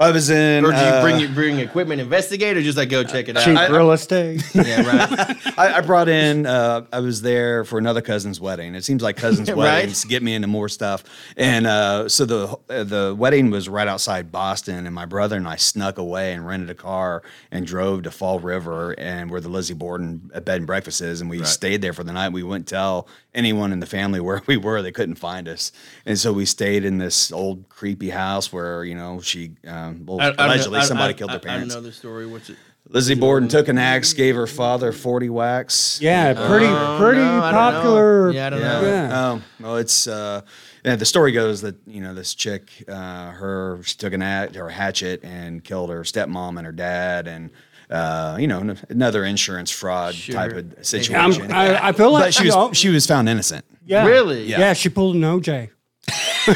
I was in. Or do you uh, bring you bring equipment, investigate, or just like go check it out? Cheap I, real estate. Yeah, right. I, I brought in. Uh, I was there for another cousin's wedding. It seems like cousins' weddings right? get me into more stuff. And uh, so the uh, the wedding was right outside Boston, and my brother and I snuck away and rented a car and drove to Fall River, and where the Lizzie Borden bed and breakfast is, and we right. stayed there for the night. We wouldn't tell anyone in the family where we were. They couldn't find us, and so we stayed in this old creepy house where you know she. Um, Well, I, allegedly, I, I, somebody I, killed their parents. I know the story. What's it? Lizzie Borden took an axe, gave her father forty whacks. Yeah, pretty, uh, pretty no, popular. I yeah, I don't yeah. know. Yeah. Um, well, it's uh, yeah, the story goes that you know this chick, uh, her she took an axe, her hatchet, and killed her stepmom and her dad, and uh, you know another insurance fraud sure. type of situation. I, I feel like but she was know. she was found innocent. Yeah, really. Yeah, yeah she pulled an O J.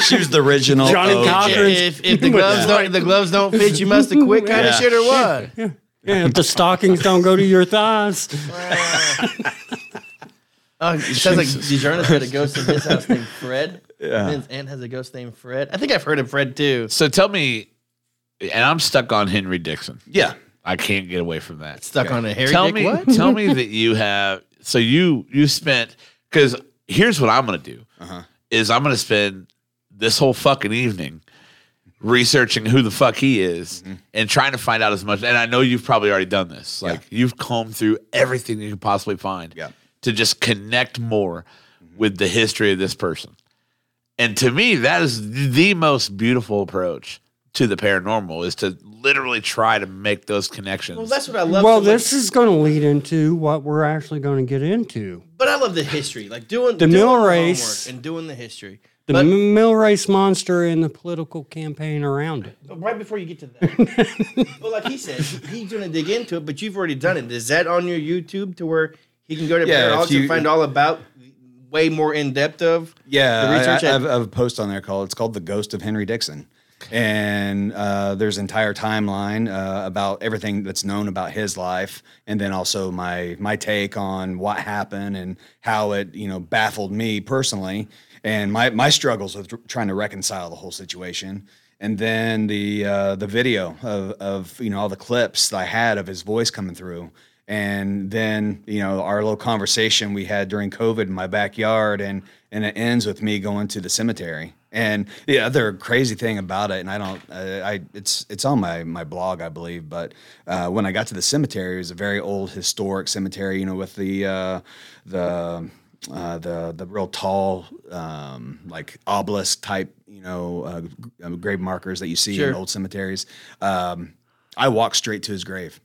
She was the original. Johnny Cochran's. If, if the gloves don't, if the gloves don't fit, you must have quit. Kind yeah. of shit or what? Yeah. yeah. If the stockings don't go to your thighs. Oh, it sounds like DeJourna's had a ghost in his house named Fred. Yeah. His aunt has a ghost named Fred. I think I've heard of Fred too. So tell me, and I'm stuck on Henry Dixon. Yeah, I can't get away from that. Stuck okay. on a Harry. Tell Dick me, what? Tell me that you have. So you you spent because here's what I'm gonna do uh-huh. is I'm gonna spend. This whole fucking evening researching who the fuck he is mm-hmm. and trying to find out as much. And I know you've probably already done this. Like yeah. you've combed through everything you could possibly find yeah. to just connect more mm-hmm. with the history of this person. And to me, that is the most beautiful approach to the paranormal is to literally try to make those connections. Well, that's what I love. Well, so this is going to lead into what we're actually going to get into. But I love the history, like doing the doing mill the race and doing the history. The but, Mill Race Monster and the political campaign around it. Right before you get to that. Well, like he said, he's going to dig into it, but you've already done it. Is that on your YouTube to where he can go to yeah, Paraholics and find all about way more in-depth of yeah, the research? Yeah, I, I, at- I have a post on there called, it's called The Ghost of Henry Dixon. And uh, there's an entire timeline uh, about everything that's known about his life, and then also my my take on what happened and how it you know baffled me personally, and my my struggles with trying to reconcile the whole situation. And then the uh, the video of of you know all the clips that I had of his voice coming through. And then, you know, our little conversation we had during COVID in my backyard, and, and it ends with me going to the cemetery. And the other crazy thing about it, and I don't, uh, I it's it's on my, my blog, I believe, but uh, when I got to the cemetery, it was a very old historic cemetery, you know, with the uh, the uh, the the real tall um, like obelisk type, you know, uh, grave markers that you see sure. in old cemeteries. Um, I walked straight to his grave.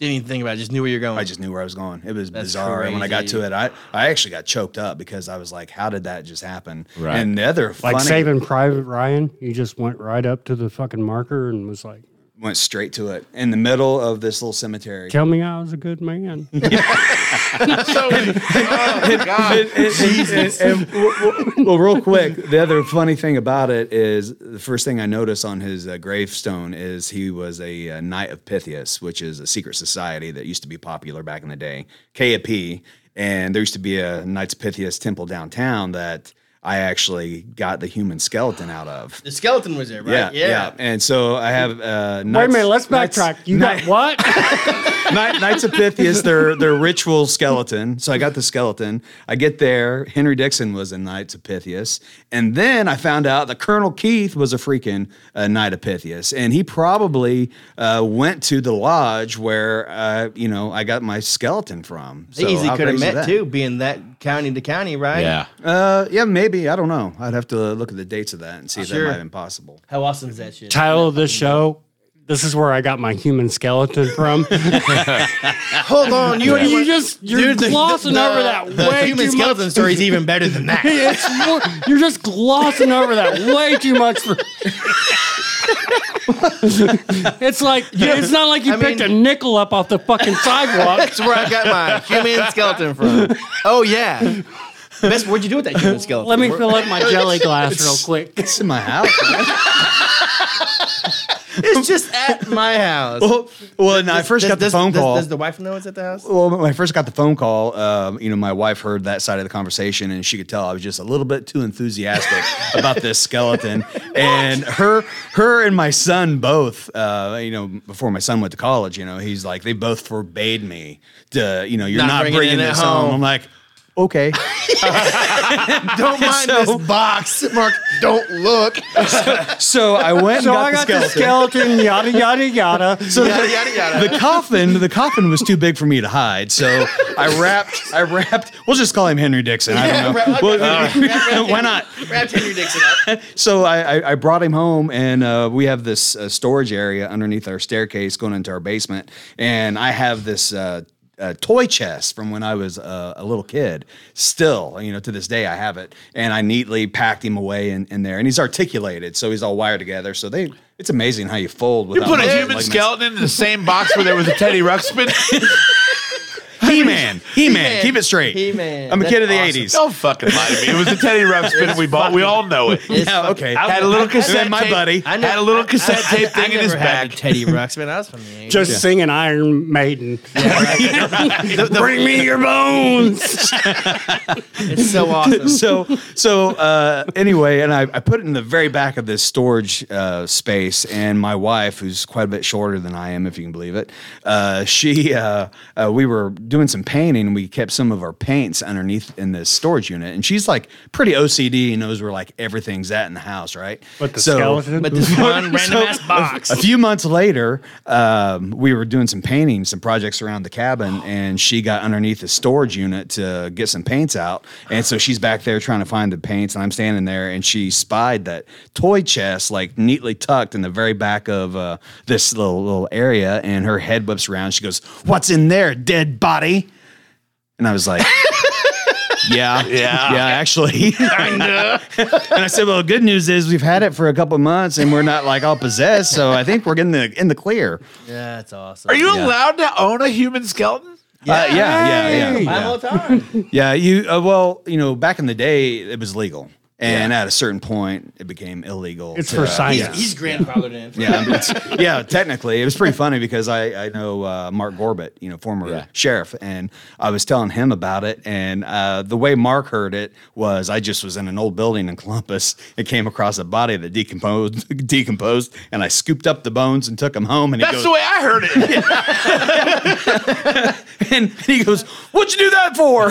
Didn't even think about it. Just knew where you're going. I just knew where I was going. It was That's bizarre. Crazy. And when I got to it, I, I actually got choked up because I was like, how did that just happen? Right. And the other funny... Like Saving Private Ryan, you just went right up to the fucking marker and was like... Went straight to it in the middle of this little cemetery. Tell me I was a good man. So, oh, my God. And, and, Jesus. And, and, and, well, real quick, the other funny thing about it is the first thing I noticed on his uh, gravestone is he was a uh, Knight of Pythias, which is a secret society that used to be popular back in the day, K A P. And there used to be a Knights of Pythias temple downtown that... I actually got the human skeleton out of. The skeleton was there, right? Yeah, yeah. yeah. And so I have... Uh, Knights, Wait a minute, let's backtrack. Knights, you got what? Knights of Pythias, their, their ritual skeleton. So I got the skeleton. I get there. Henry Dixon was a Knights of Pythias. And then I found out that Colonel Keith was a freaking uh, Knight of Pythias. And he probably uh, went to the lodge where, uh, you know, I got my skeleton from. So easy could have met, too, being that county to county, right? Yeah. Uh, yeah, maybe. Maybe. I don't know. I'd have to look at the dates of that and see if sure. that might have been possible. How awesome is that shit? Title of this show, this is where I got my human skeleton from. Hold on. You, yeah. you just, you're Dude, glossing the, the, over that the way human too skeleton much. Story is even better than that. It's more, you're just glossing over that way too much. For, it's like, it's not like you I picked mean, a nickel up off the fucking sidewalk. That's where I got my human skeleton from. Oh, yeah. Best, what'd you do with that human skeleton? Let me fill up my jelly glass real quick. It's in my house. It's just at my house. Well, well and I first does, got the does, phone does, call. Does the wife know it's at the house? Well, when I first got the phone call, um, you know, my wife heard that side of the conversation, and she could tell I was just a little bit too enthusiastic about this skeleton. And her, her, and my son both, uh, you know, before my son went to college, you know, he's like, they both forbade me to, you know, you're not, not bringing, bringing this home. home. I'm like, okay. Don't mind so, this box, Mark. Don't look. So, so I went and so got, I got the skeleton. skeleton. Yada yada yada. So yada, the, yada, yada. the coffin, the coffin was too big for me to hide. So I wrapped, I wrapped. We'll just call him Henry Dixon. I don't know. Yeah, well, uh, uh, why not? Wrapped Henry Dixon up. So I, I, I brought him home, and uh, we have this uh, storage area underneath our staircase going into our basement, and I have this. Uh, A toy chest from when I was uh, a little kid. Still, you know, to this day I have it, and I neatly packed him away in, in there. And he's articulated, so he's all wired together. So they, it's amazing how you fold. You put a human skeleton in the same box where there was a Teddy Ruxpin. He-Man, He-Man, keep it straight. He-Man, I'm a kid of the eighties. Don't fucking lie to me. It was a Teddy Ruxpin. We bought. We all know it. Yeah, okay. I had a little cassette. My buddy had a little cassette tape thing in his back. Teddy Ruxpin. I was from the eighties. Just singing Iron Maiden. Bring me your bones. It's so awesome. So so uh, anyway, and I, I put it in the very back of this storage uh, space, and my wife, who's quite a bit shorter than I am, if you can believe it, uh, she uh, uh, we were. doing some painting, and we kept some of our paints underneath in the storage unit. And she's like pretty O C D and knows where like everything's at in the house, right? But the so, skeleton, but this one random ass box. A, a few months later, um, we were doing some painting, some projects around the cabin, and she got underneath the storage unit to get some paints out. And so she's back there trying to find the paints, and I'm standing there, and she spied that toy chest like neatly tucked in the very back of uh, this little little area, and her head whips around. She goes, "What's in there, dead body?" Body. And I was like, yeah, yeah, yeah, actually. And I said, well, good news is we've had it for a couple of months and we're not like all possessed. So I think we're getting the, in the clear. Yeah, that's awesome. Are you yeah. allowed to own a human skeleton? Yeah, uh, yeah, yeah, yeah. My whole time. Yeah, you, uh, well, you know, back in the day, it was legal. And yeah. at a certain point, it became illegal. It's to, for science. Uh, he's, he's grandfathered in. yeah, yeah, technically. It was pretty funny because I, I know uh, Mark Gorbett, you know, former yeah. sheriff, and I was telling him about it. And uh, the way Mark heard it was I just was in an old building in Columbus. It came across a body that decomposed, decomposed, and I scooped up the bones and took them home. And he That's goes, the way I heard it. And he goes, "What'd you do that for?"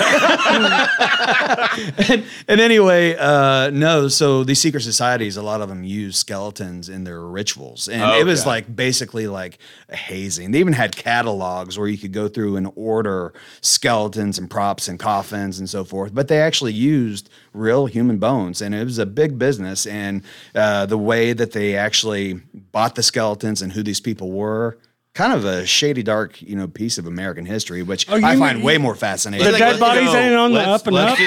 and, and anyway, uh, no. So these secret societies, a lot of them use skeletons in their rituals, and oh, it was God. like basically like a hazing. They even had catalogs where you could go through and order skeletons and props and coffins and so forth. But they actually used real human bones, and it was a big business. And uh, the way that they actually bought the skeletons and who these people were. Kind of a shady, dark, you know, piece of American history, which I find way more fascinating. The dead bodies ain't on the up and up.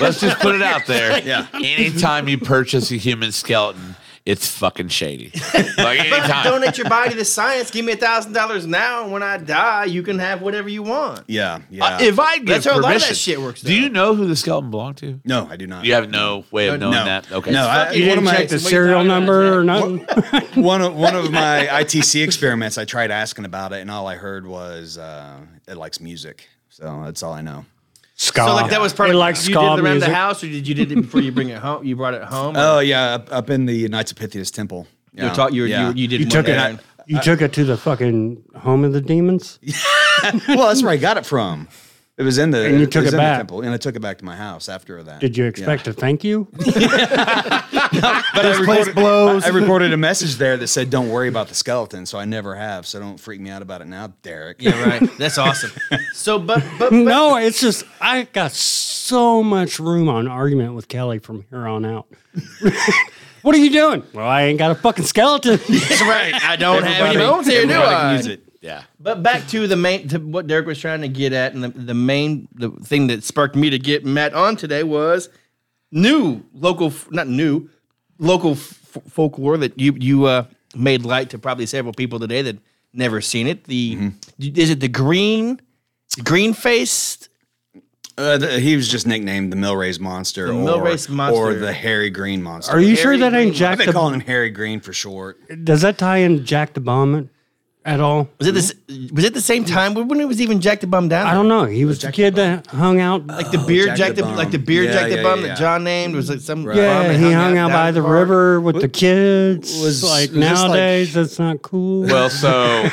Let's just put it out there. Yeah. Anytime you purchase a human skeleton, it's fucking shady. Like anytime. But donate your body to science. Give me a thousand dollars now, and when I die, you can have whatever you want. Yeah, yeah. Uh, if I give That's permission, how a lot of that shit works. Do you know who the skeleton belonged to? No, I do not. You have no way of knowing no. that. Okay. No, I, you didn't check the serial number or nothing. One of one of my I T C experiments, I tried asking about it, and all I heard was uh, it likes music. So that's all I know. Ska. So like that was part of like you did it around music. The house, or did you did it before you bring it home? You brought it home? Or? Oh yeah, up, up in the Knights of Pythias temple. Yeah. You taught you, yeah. you you did you took it. I, you I, took it to the fucking home of the demons. Well, that's where I got it from. It was in the and you took it, it back, temple, and I took it back to my house after that. Did you expect yeah. to thank you? no, but this I recorded, place blows. I recorded a message there that said, "Don't worry about the skeleton." So I never have. So don't freak me out about it now, Derek. Yeah, right. That's awesome. So, but, but, but no, it's just I got so much room on argument with Kelly from here on out. What are you doing? Well, I ain't got a fucking skeleton. That's right. I don't have any bones here, do I? Use it. Yeah, but back to the main to what Derek was trying to get at, and the, the main the thing that sparked me to get Matt on today was new local, not new local f- folklore that you you uh, made light to probably several people today that never seen it. The mm-hmm. is it the green green faced Uh, the, he was just nicknamed the Mill Race Monster, the or, Mill Race Monster, or the Harry Green Monster. Are you Harry sure that ain't Jack? I've been calling him Harry Green for short. Does that tie in Jack the Bomb at all? Was it this? Was it the same time when it was even Jack the Bum down? I don't know. He was the kid that hung out like the beard Jack, Jack the, the like the beard yeah, Jack yeah, the Bum yeah, yeah. that John named was like some right. yeah. Bum he hung out, out by the park. river with what? the kids. Was like was nowadays like, that's not cool. Well, so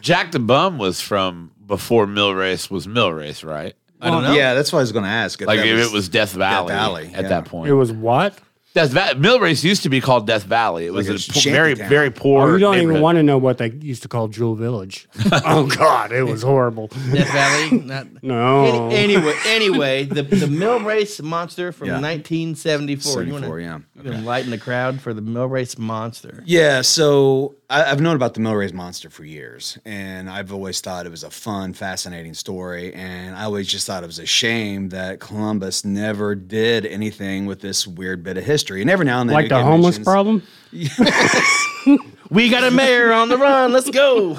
Jack the Bum was from before Mill Race was Mill Race, right? I don't know. Yeah, that's what I was going to ask. If like if was, it was Death Valley, Death Valley at yeah. that point. It was what? Death Valley. Mill Race used to be called Death Valley. It was like a, a very, down. very poor. Oh, you don't even want to know what they used to call Jewel Village. Oh God, it was horrible. Death Valley. Not, no. Any, anyway, anyway, the, the Mill Race Monster from yeah. nineteen seventy-four. seventy-four, you want to yeah. okay. enlighten the crowd for the Mill Race Monster? Yeah. So I, I've known about the Mill Race Monster for years, and I've always thought it was a fun, fascinating story, and I always just thought it was a shame that Columbus never did anything with this weird bit of history. And every now and then, like the homeless problem, we got a mayor on the run. Let's go.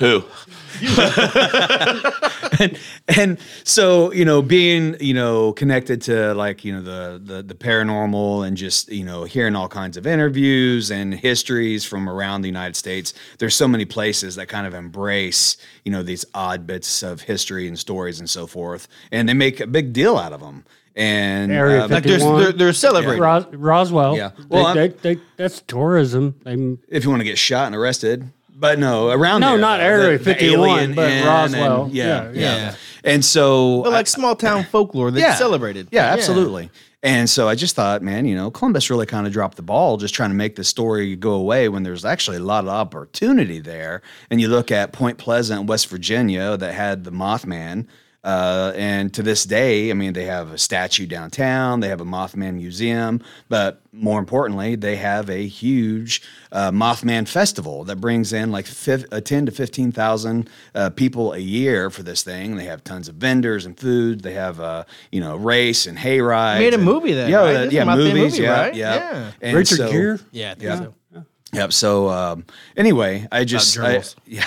Who? and, and so you know, being you know connected to like you know the, the the paranormal and just you know hearing all kinds of interviews and histories from around the United States. There's so many places that kind of embrace you know these odd bits of history and stories and so forth, and they make a big deal out of them. And Area uh, like they're, they're, they're celebrating yeah. Ros- Roswell. Yeah, well, they, they, they, that's tourism. They, if you want to get shot and arrested, but no, around no, there, not uh, Area the, fifty-one, the but and, Roswell. And yeah, yeah, yeah, yeah. And so, but like I, small town folklore, that's yeah, celebrated. Yeah, absolutely. Yeah. And so I just thought, man, you know, Columbus really kind of dropped the ball just trying to make the story go away when there's actually a lot of opportunity there. And you look at Point Pleasant, West Virginia, that had the Mothman. Uh, and to this day, I mean, they have a statue downtown, they have a Mothman museum, but more importantly, they have a huge uh, Mothman festival that brings in like five, uh, ten to fifteen thousand uh, people a year for this thing. They have tons of vendors and food. They have, uh, you know, race and hay rides. Made a and, movie that, yeah, right? uh, yeah, movies, movie, yeah, right? yeah, yeah, yeah. And Richard so, Gere? Yeah, I think yeah. so. Yeah. Yep. So um, anyway, I just, I, yeah.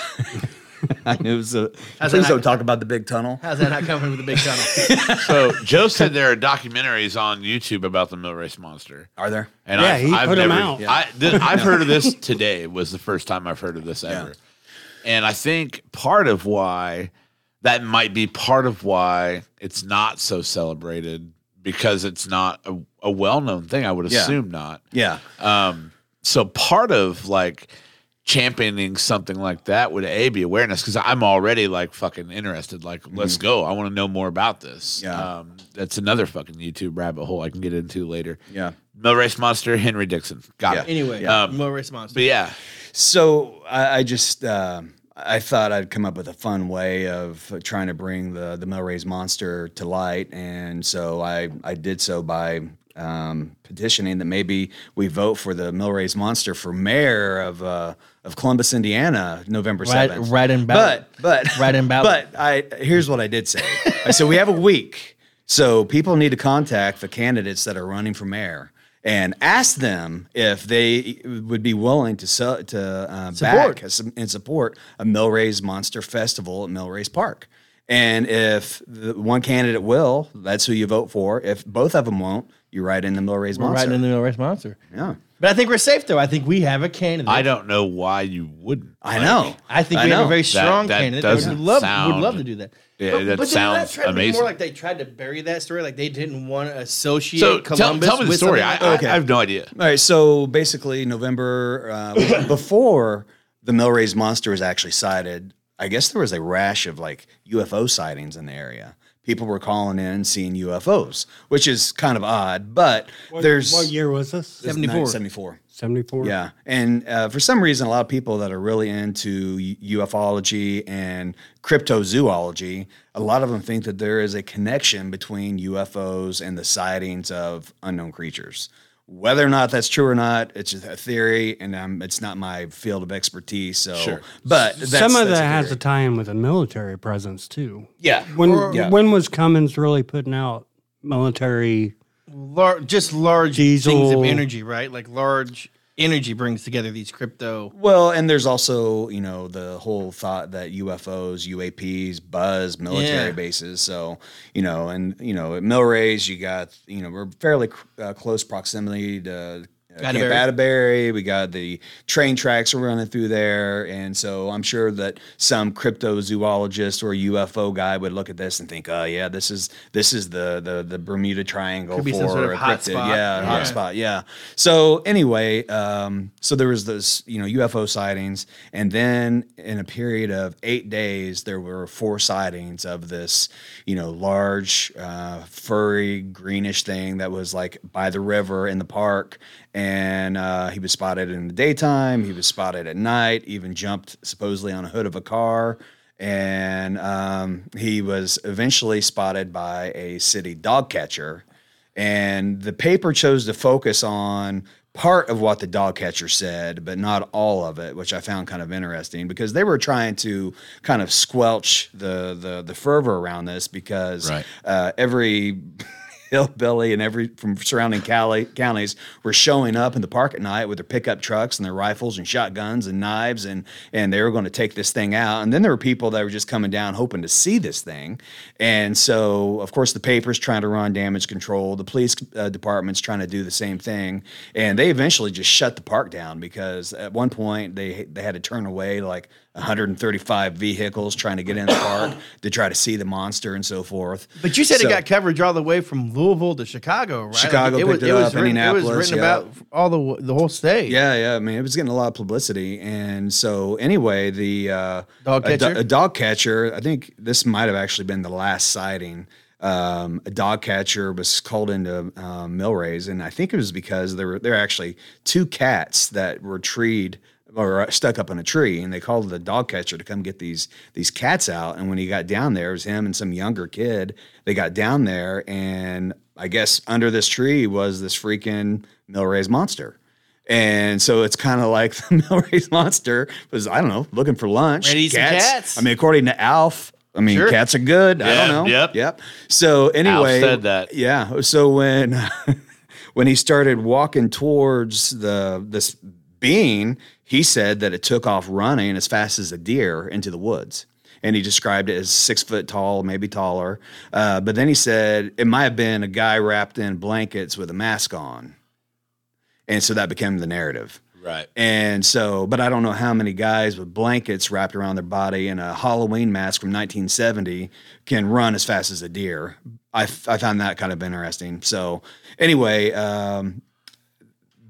I knew it was a. Please don't talk about the big tunnel. How's that not coming with the big tunnel? So Joe said there are documentaries on YouTube about the Mill Race Monster. Are there? And yeah, I've, he I've put never, them out. I, th- I've heard of this today. Was the first time I've heard of this ever. Yeah. And I think part of why that might be part of why it's not so celebrated because it's not a, a well-known thing. I would assume yeah. not. Yeah. Um. So part of like. championing something like that would A, be awareness, because I'm already like fucking interested. Like, mm-hmm. let's go. I want to know more about this. Yeah. Um, that's another fucking YouTube rabbit hole I can get into later. Yeah. Mill Race Monster, Henry Dixon. Got yeah. it. Anyway, yeah. um, Mill Race Monster. But yeah. So I, I just, uh, I thought I'd come up with a fun way of trying to bring the, the Mill Race Monster to light. And so I, I did so by. Um, petitioning that maybe we vote for the Mill Race Monster for mayor of uh, of Columbus, Indiana, November seventh. Right, right in ballot. But but right in ballot. But I here's what I did say. I said we have a week, so people need to contact the candidates that are running for mayor and ask them if they would be willing to su- to uh, back and support a Mill Race Monster Festival at Mill Race Park. And if the one candidate will, that's who you vote for. If both of them won't, you write in the Mill Race Monster. We're writing in the Mill Race Monster. Yeah. But I think we're safe, though. I think we have a candidate. I don't know why you wouldn't. I know. I think I we know. have a very strong that, that candidate. That would love, sound, would love to do that. Yeah, but, that but sounds that amazing. More like they tried to bury that story, like they didn't want to associate so Columbus. Tell, tell me the story. Like I, I, okay. I have no idea. All right. So basically, November uh, before the Mill Race Monster was actually sighted, I guess there was a rash of like U F O sightings in the area. People were calling in, seeing U F Os, which is kind of odd, but what, there's... What year was this? seventy-four seventy-four seventy-four Yeah, and uh, for some reason, a lot of people that are really into ufology and cryptozoology, a lot of them think that there is a connection between U F Os and the sightings of unknown creatures. Whether or not that's true or not, it's just a theory, and um, it's not my field of expertise. So, sure. But that's, some of that's that has to tie in with a military presence too. Yeah. When or, yeah. when was Cummins really putting out military, Lar- just large diesel. things of energy, right? Like large energy brings together these crypto. Well, and there's also, you know, the whole thought that U F Os, U A Ps, buzz, military yeah. bases. So, you know, and, you know, at Mill Race, you got, you know, we're fairly uh, close proximity to uh, Camp Atterbury. We got the train tracks running through there. And so I'm sure that some cryptozoologist or U F O guy would look at this and think, oh, yeah, this is this is the the, the Bermuda Triangle. Could be for some sort of hot spot. Yeah, yeah. hot spot. Yeah. So anyway, um, so there was those, you know, U F O sightings. And then in a period of eight days, there were four sightings of this, you know, large, uh, furry, greenish thing that was like by the river in the park. And uh, he was spotted in the daytime. He was spotted at night, even jumped supposedly on a hood of a car. And um, he was eventually spotted by a city dog catcher. And the paper chose to focus on part of what the dog catcher said, but not all of it, which I found kind of interesting because they were trying to kind of squelch the the, the fervor around this because right. uh, every... hillbilly and every from surrounding cali- counties were showing up in the park at night with their pickup trucks and their rifles and shotguns and knives, and and they were going to take this thing out. And then there were people that were just coming down hoping to see this thing. And so, of course, the paper's trying to run damage control. The police uh, department's trying to do the same thing. And they eventually just shut the park down because at one point they they had to turn away like one hundred thirty-five vehicles trying to get in the park to try to see the monster and so forth. But you said so, it got coverage all the way from Louisville to Chicago, right? Chicago like it picked was, it, it up, written, Indianapolis. It was written yeah. about all the the whole state. Yeah, yeah. I mean, it was getting a lot of publicity. And so anyway, the uh, dog catcher? A, do, a dog catcher, I think this might have actually been the last sighting. Um, a dog catcher was called into uh, Mill Race, and I think it was because there were, there were actually two cats that were treed or stuck up in a tree, and they called the dog catcher to come get these these cats out. And when he got down there, it was him and some younger kid. They got down there, and I guess under this tree was this freaking Mill Race monster. And so it's kind of like the Mill Race monster was, I don't know, looking for lunch. Ready to eat cats. cats. I mean, according to Alf, I mean, sure. cats are good. Yeah, I don't know. Yep. Yep. So anyway. Alf said that. Yeah. So when, when he started walking towards the this being, he said that it took off running as fast as a deer into the woods. And he described it as six foot tall, maybe taller. Uh, but then he said it might have been a guy wrapped in blankets with a mask on. And so that became the narrative. Right. And so, but I don't know how many guys with blankets wrapped around their body and a Halloween mask from nineteen seventy can run as fast as a deer. I, I found that kind of interesting. So anyway, um,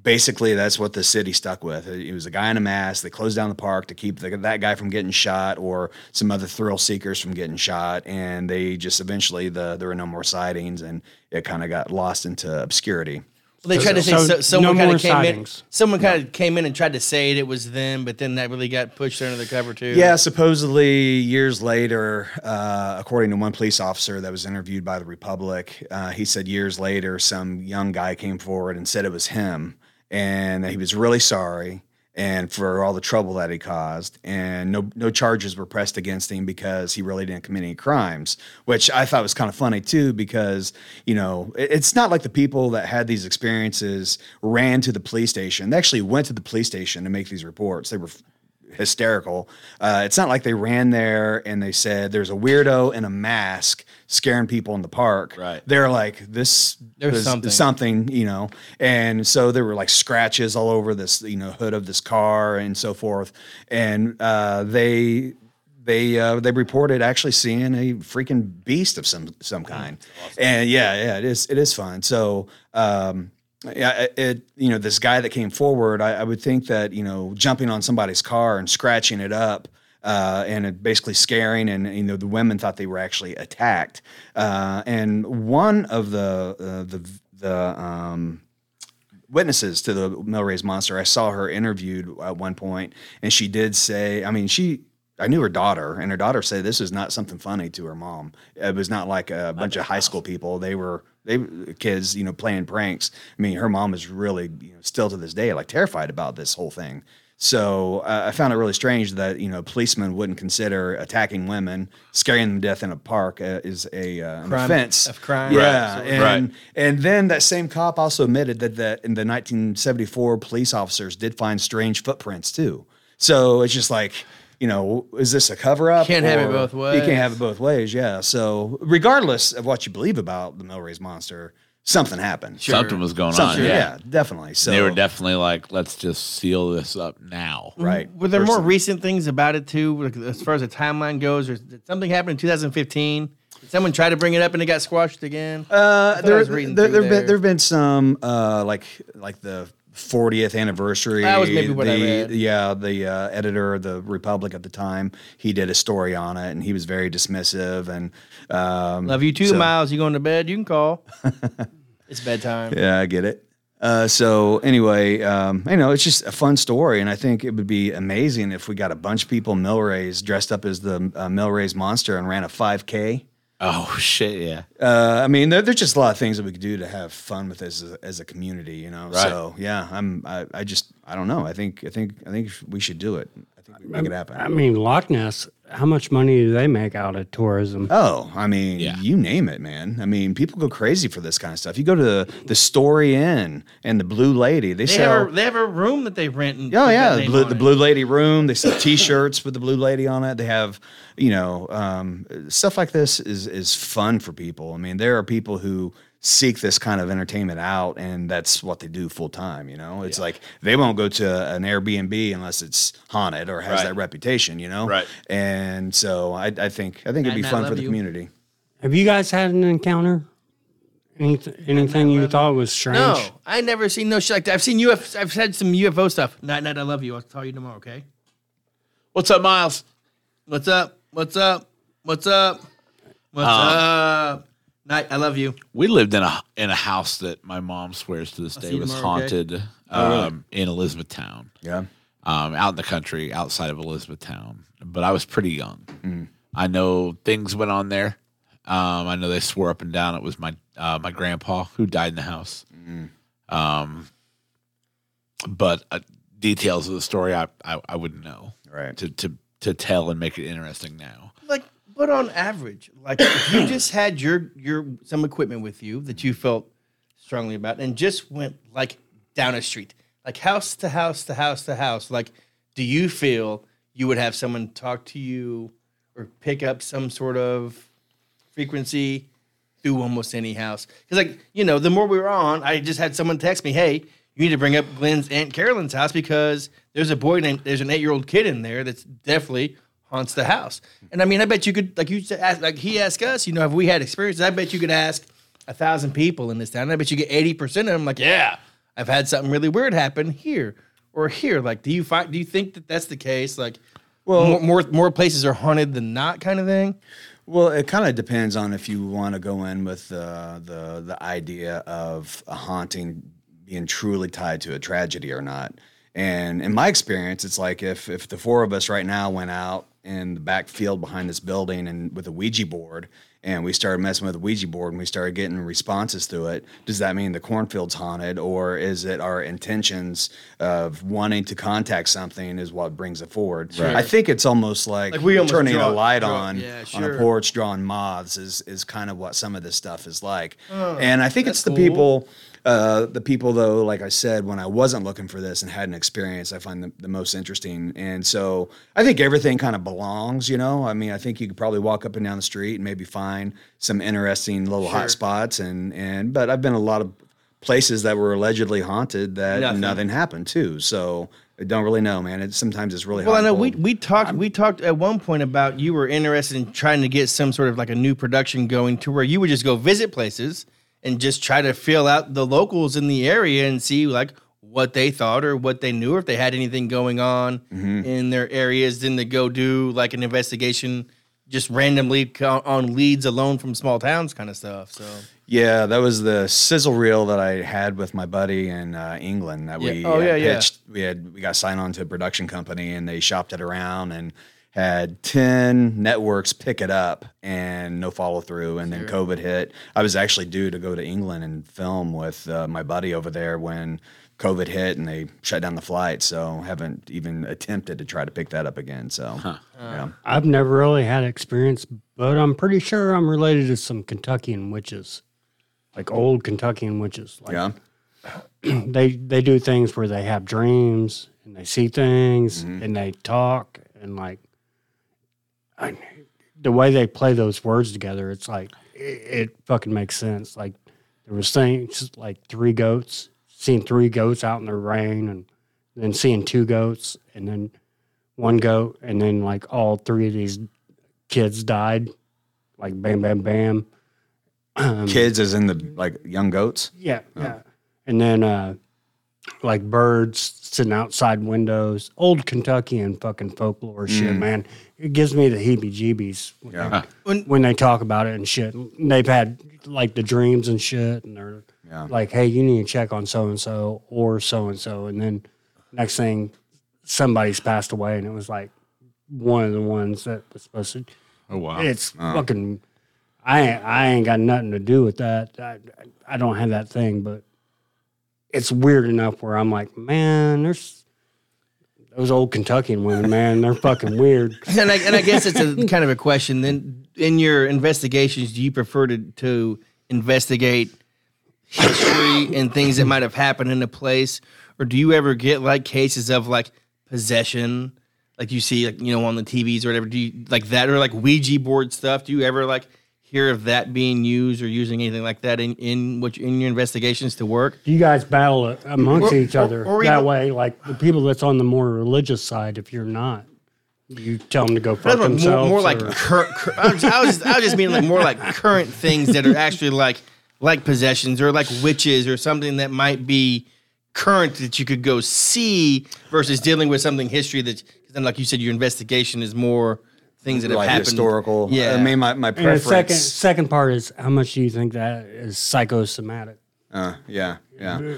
basically, that's what the city stuck with. It was a guy in a mask. They closed down the park to keep the, that guy from getting shot or some other thrill seekers from getting shot. And they just eventually, the there were no more sightings, and it kind of got lost into obscurity. Well, they so, tried to so, say so, someone no kind of came sightings. in. Someone kind of no. came in and tried to say it, it was them, but then that really got pushed under the cover too. Yeah, supposedly years later, uh, according to one police officer that was interviewed by the Republic, uh, he said years later some young guy came forward and said it was him. And that he was really sorry and for all the trouble that he caused. And no no charges were pressed against him because he really didn't commit any crimes, which I thought was kind of funny, too, because, you know, it, it's not like the people that had these experiences ran to the police station. They actually went to the police station to make these reports. They were hysterical. Uh, it's not like they ran there and they said there's a weirdo in a mask scaring people in the park. Right. They're like, this there's something. something, you know. And so there were like scratches all over this, you know, hood of this car and so forth. And uh, they they uh, they reported actually seeing a freaking beast of some some kind. Awesome. And yeah, yeah, it is it is fun. So um Yeah, it, you know, this guy that came forward, I, I would think that, you know, jumping on somebody's car and scratching it up uh, and it basically scaring and, you know, the women thought they were actually attacked. Uh, and one of the uh, the the um, witnesses to the Mill Race monster, I saw her interviewed at one point, and she did say, I mean, she – I knew her daughter, and her daughter said this is not something funny to her mom. It was not like a bunch of high school people. They were they kids, you know, playing pranks. I mean, her mom is really, you know, still to this day, like terrified about this whole thing. So uh, I found it really strange that, you know, policemen wouldn't consider attacking women, scaring them to death in a park uh, is a uh, an crime, offense of crime. Yeah, right. and right. and then that same cop also admitted that that in the nineteen seventy-four police officers did find strange footprints too. So it's just like, you know, is this a cover up? Can't have it both ways. You can't have it both ways. Yeah. So regardless of what you believe about the Mill Race Monster, something happened. Sure. Something was going Something, on. Yeah. yeah, definitely. So they were definitely like, let's just seal this up now. Right. Were there Person. more recent things about it too, like as far as the timeline goes, or did something happen in two thousand fifteen? Did someone try to bring it up and it got squashed again? Uh, there have there, there, there. Been, there been some uh, like like the fortieth anniversary. That was maybe what the, I read. Yeah, the uh, editor of the Republic at the time, he did a story on it, and he was very dismissive. And um, love you too, so. Miles. You going to bed? You can call. It's bedtime. Yeah, I get it. Uh, so anyway, um, you know, it's just a fun story, and I think it would be amazing if we got a bunch of people in Mill Race dressed up as the uh, Mill Race Monster and ran a five K. Oh, shit, yeah. Uh, I mean, there, there's just a lot of things that we could do to have fun with this as a, as a community, you know? Right. So, yeah, I'm, I, I just, I don't know. I think, I think, I think we should do it. I think we make it happen. I mean, Loch Ness, how much money do they make out of tourism? Oh, I mean, yeah. You name it, man. I mean, people go crazy for this kind of stuff. You go to the, the Story Inn and the Blue Lady. They, they sell. Have a, they have a room that they rent. And oh, yeah, the Blue, the Blue Lady room. They sell T-shirts with the Blue Lady on it. They have, you know, um, stuff like this is is fun for people. I mean, there are people who seek this kind of entertainment out, and that's what they do full time, you know? It's yeah. like they won't go to an Airbnb unless it's haunted or has right. that reputation, you know? Right. And so I, I think I think it'd be Matt, fun for the you. community. Have you guys had an encounter? Anything, anything you thought was strange? No, I never seen no shit like that. I've seen U F O, I've had some U F O stuff. Night, night, I love you. I'll call you tomorrow, okay? What's up, Miles? What's up? What's up? What's up? What's uh, up? Night, I love you. We lived in a in a house that my mom swears to this I'll day was tomorrow, haunted okay? um, oh, really? in Elizabethtown. Yeah, um, out in the country, outside of Elizabethtown. But I was pretty young. Mm. I know things went on there. Um, I know they swore up and down it was my uh, my grandpa who died in the house. Mm. Um, but uh, details of the story I, I, I wouldn't know. Right to to to tell and make it interesting now. Like. But on average, like if you just had your your some equipment with you that you felt strongly about and just went like down a street, like house to house to house to house, like do you feel you would have someone talk to you or pick up some sort of frequency through almost any house? Because like, you know, the more we were on, I just had someone text me, hey, you need to bring up Glenn's Aunt Carolyn's house because there's a boy named, there's an eight-year-old kid in there that's definitely haunts the house. And I mean, I bet you could, like you asked, like he asked us, you know, have we had experiences? I bet you could ask a thousand people in this town. I bet you get eighty percent of them like, yeah, I've had something really weird happen here or here. Like, do you find, do you think that that's the case? Like, well, more, more, more places are haunted than not kind of thing. Well, it kind of depends on if you want to go in with uh, the, the idea of a haunting being truly tied to a tragedy or not. And in my experience, it's like if, if the four of us right now went out in the back field behind this building and with a Ouija board, and we started messing with the Ouija board and we started getting responses to it, does that mean the cornfield's haunted, or is it our intentions of wanting to contact something is what brings it forward? Sure. I think it's almost like, like we almost turning draw, a light draw, on yeah, sure. on a porch, drawing moths is is kind of what some of this stuff is like. Oh, and I think it's the cool. people... Uh, the people, though, like I said, when I wasn't looking for this and had an experience, I find the, the most interesting. And so I think everything kind of belongs, you know? I mean, I think you could probably walk up and down the street and maybe find some interesting little sure. hot spots. And, and but I've been a lot of places that were allegedly haunted that nothing, nothing happened, too. So I don't really know, man. It, sometimes it's really hard. Well, I know we, we, talked, we talked at one point about you were interested in trying to get some sort of like a new production going to where you would just go visit places and just try to feel out the locals in the area and see like what they thought or what they knew or if they had anything going on mm-hmm. in their areas, then to go do like an investigation just randomly on leads alone from small towns kind of stuff. So yeah, that was the sizzle reel that I had with my buddy in uh, England that yeah. we oh, yeah, pitched. Yeah. We had we got signed on to a production company and they shopped it around and had ten networks pick it up and no follow through. And then COVID hit. I was actually due to go to England and film with uh, my buddy over there when COVID hit and they shut down the flight, so haven't even attempted to try to pick that up again. So, huh. yeah. I've never really had experience, but I'm pretty sure I'm related to some Kentuckian witches, like old Kentuckian witches. Like, yeah, they they do things where they have dreams and they see things mm-hmm. and they talk and like I, the way they play those words together, it's like it, it fucking makes sense. Like there was things like three goats. Seeing three goats out in the rain and then seeing two goats and then one goat and then like all three of these kids died like bam, bam, bam. Um, kids as in the like young goats? Yeah. Oh. Yeah. And then uh, like birds sitting outside windows, old Kentuckian fucking folklore mm. shit, man. It gives me the heebie-jeebies when, yeah. they, when, when they talk about it and shit. And they've had like the dreams and shit and they're yeah. like, hey, you need to check on so-and-so or so-and-so. And then next thing, somebody's passed away, and it was like one of the ones that was supposed to. Oh, wow. It's oh. fucking, I ain't, I ain't got nothing to do with that. I, I don't have that thing, but it's weird enough where I'm like, man, there's those old Kentuckian women, man, they're fucking weird. and, I, and I guess it's a kind of a question. Then in your investigations, do you prefer to, to investigate history and things that might have happened in a place, or do you ever get like cases of like possession, like you see like, you know, on the T Vs or whatever? Do you like that, or like Ouija board stuff? Do you ever like hear of that being used or using anything like that in in what in your investigations to work? Do you guys battle it amongst or, each other or, or that even, way? Like the people that's on the more religious side, if you're not, you tell them to go fuck themselves. More, more like cur- cur- I was just, I was just meaning like more like current things that are actually like. Like possessions or like witches or something that might be current that you could go see versus dealing with something history that, then like you said, your investigation is more things that have like happened. Historical. Yeah. I mean, my, my preference. And the second, second part is how much do you think that is psychosomatic? Uh, yeah, yeah.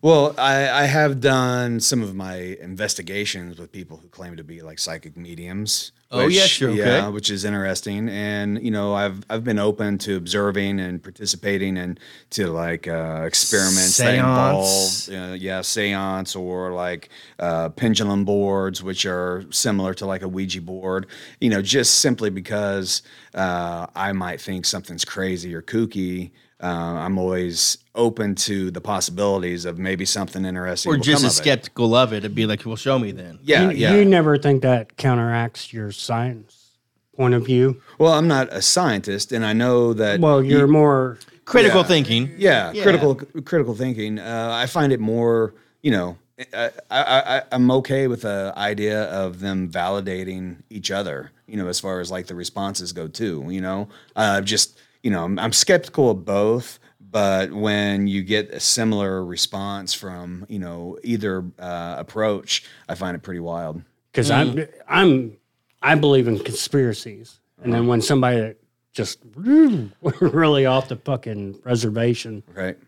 Well, I, I have done some of my investigations with people who claim to be like psychic mediums. Which, oh yeah, sure. Okay. Yeah, which is interesting, and you know, I've I've been open to observing and participating and to like uh, experiments seance. That involve, uh, yeah, seance or like uh, pendulum boards, which are similar to like a Ouija board. You know, just simply because uh, I might think something's crazy or kooky. Uh, I'm always open to the possibilities of maybe something interesting. Or just as skeptical of it. It'd be like, well, show me then. Yeah, you, yeah. You never think that counteracts your science point of view? Well, I'm not a scientist, and I know that... Well, you're you, more... Critical yeah, thinking. Yeah, yeah, critical critical thinking. Uh, I find it more, you know... I, I, I'm okay with the idea of them validating each other, you know, as far as, like, the responses go, too, you know? Uh, just... You know, I'm, I'm skeptical of both, but when you get a similar response from, you know, either uh, approach, I find it pretty wild. Because mm-hmm. I'm, I'm, I believe in conspiracies, and then when somebody just really off the fucking reservation, right?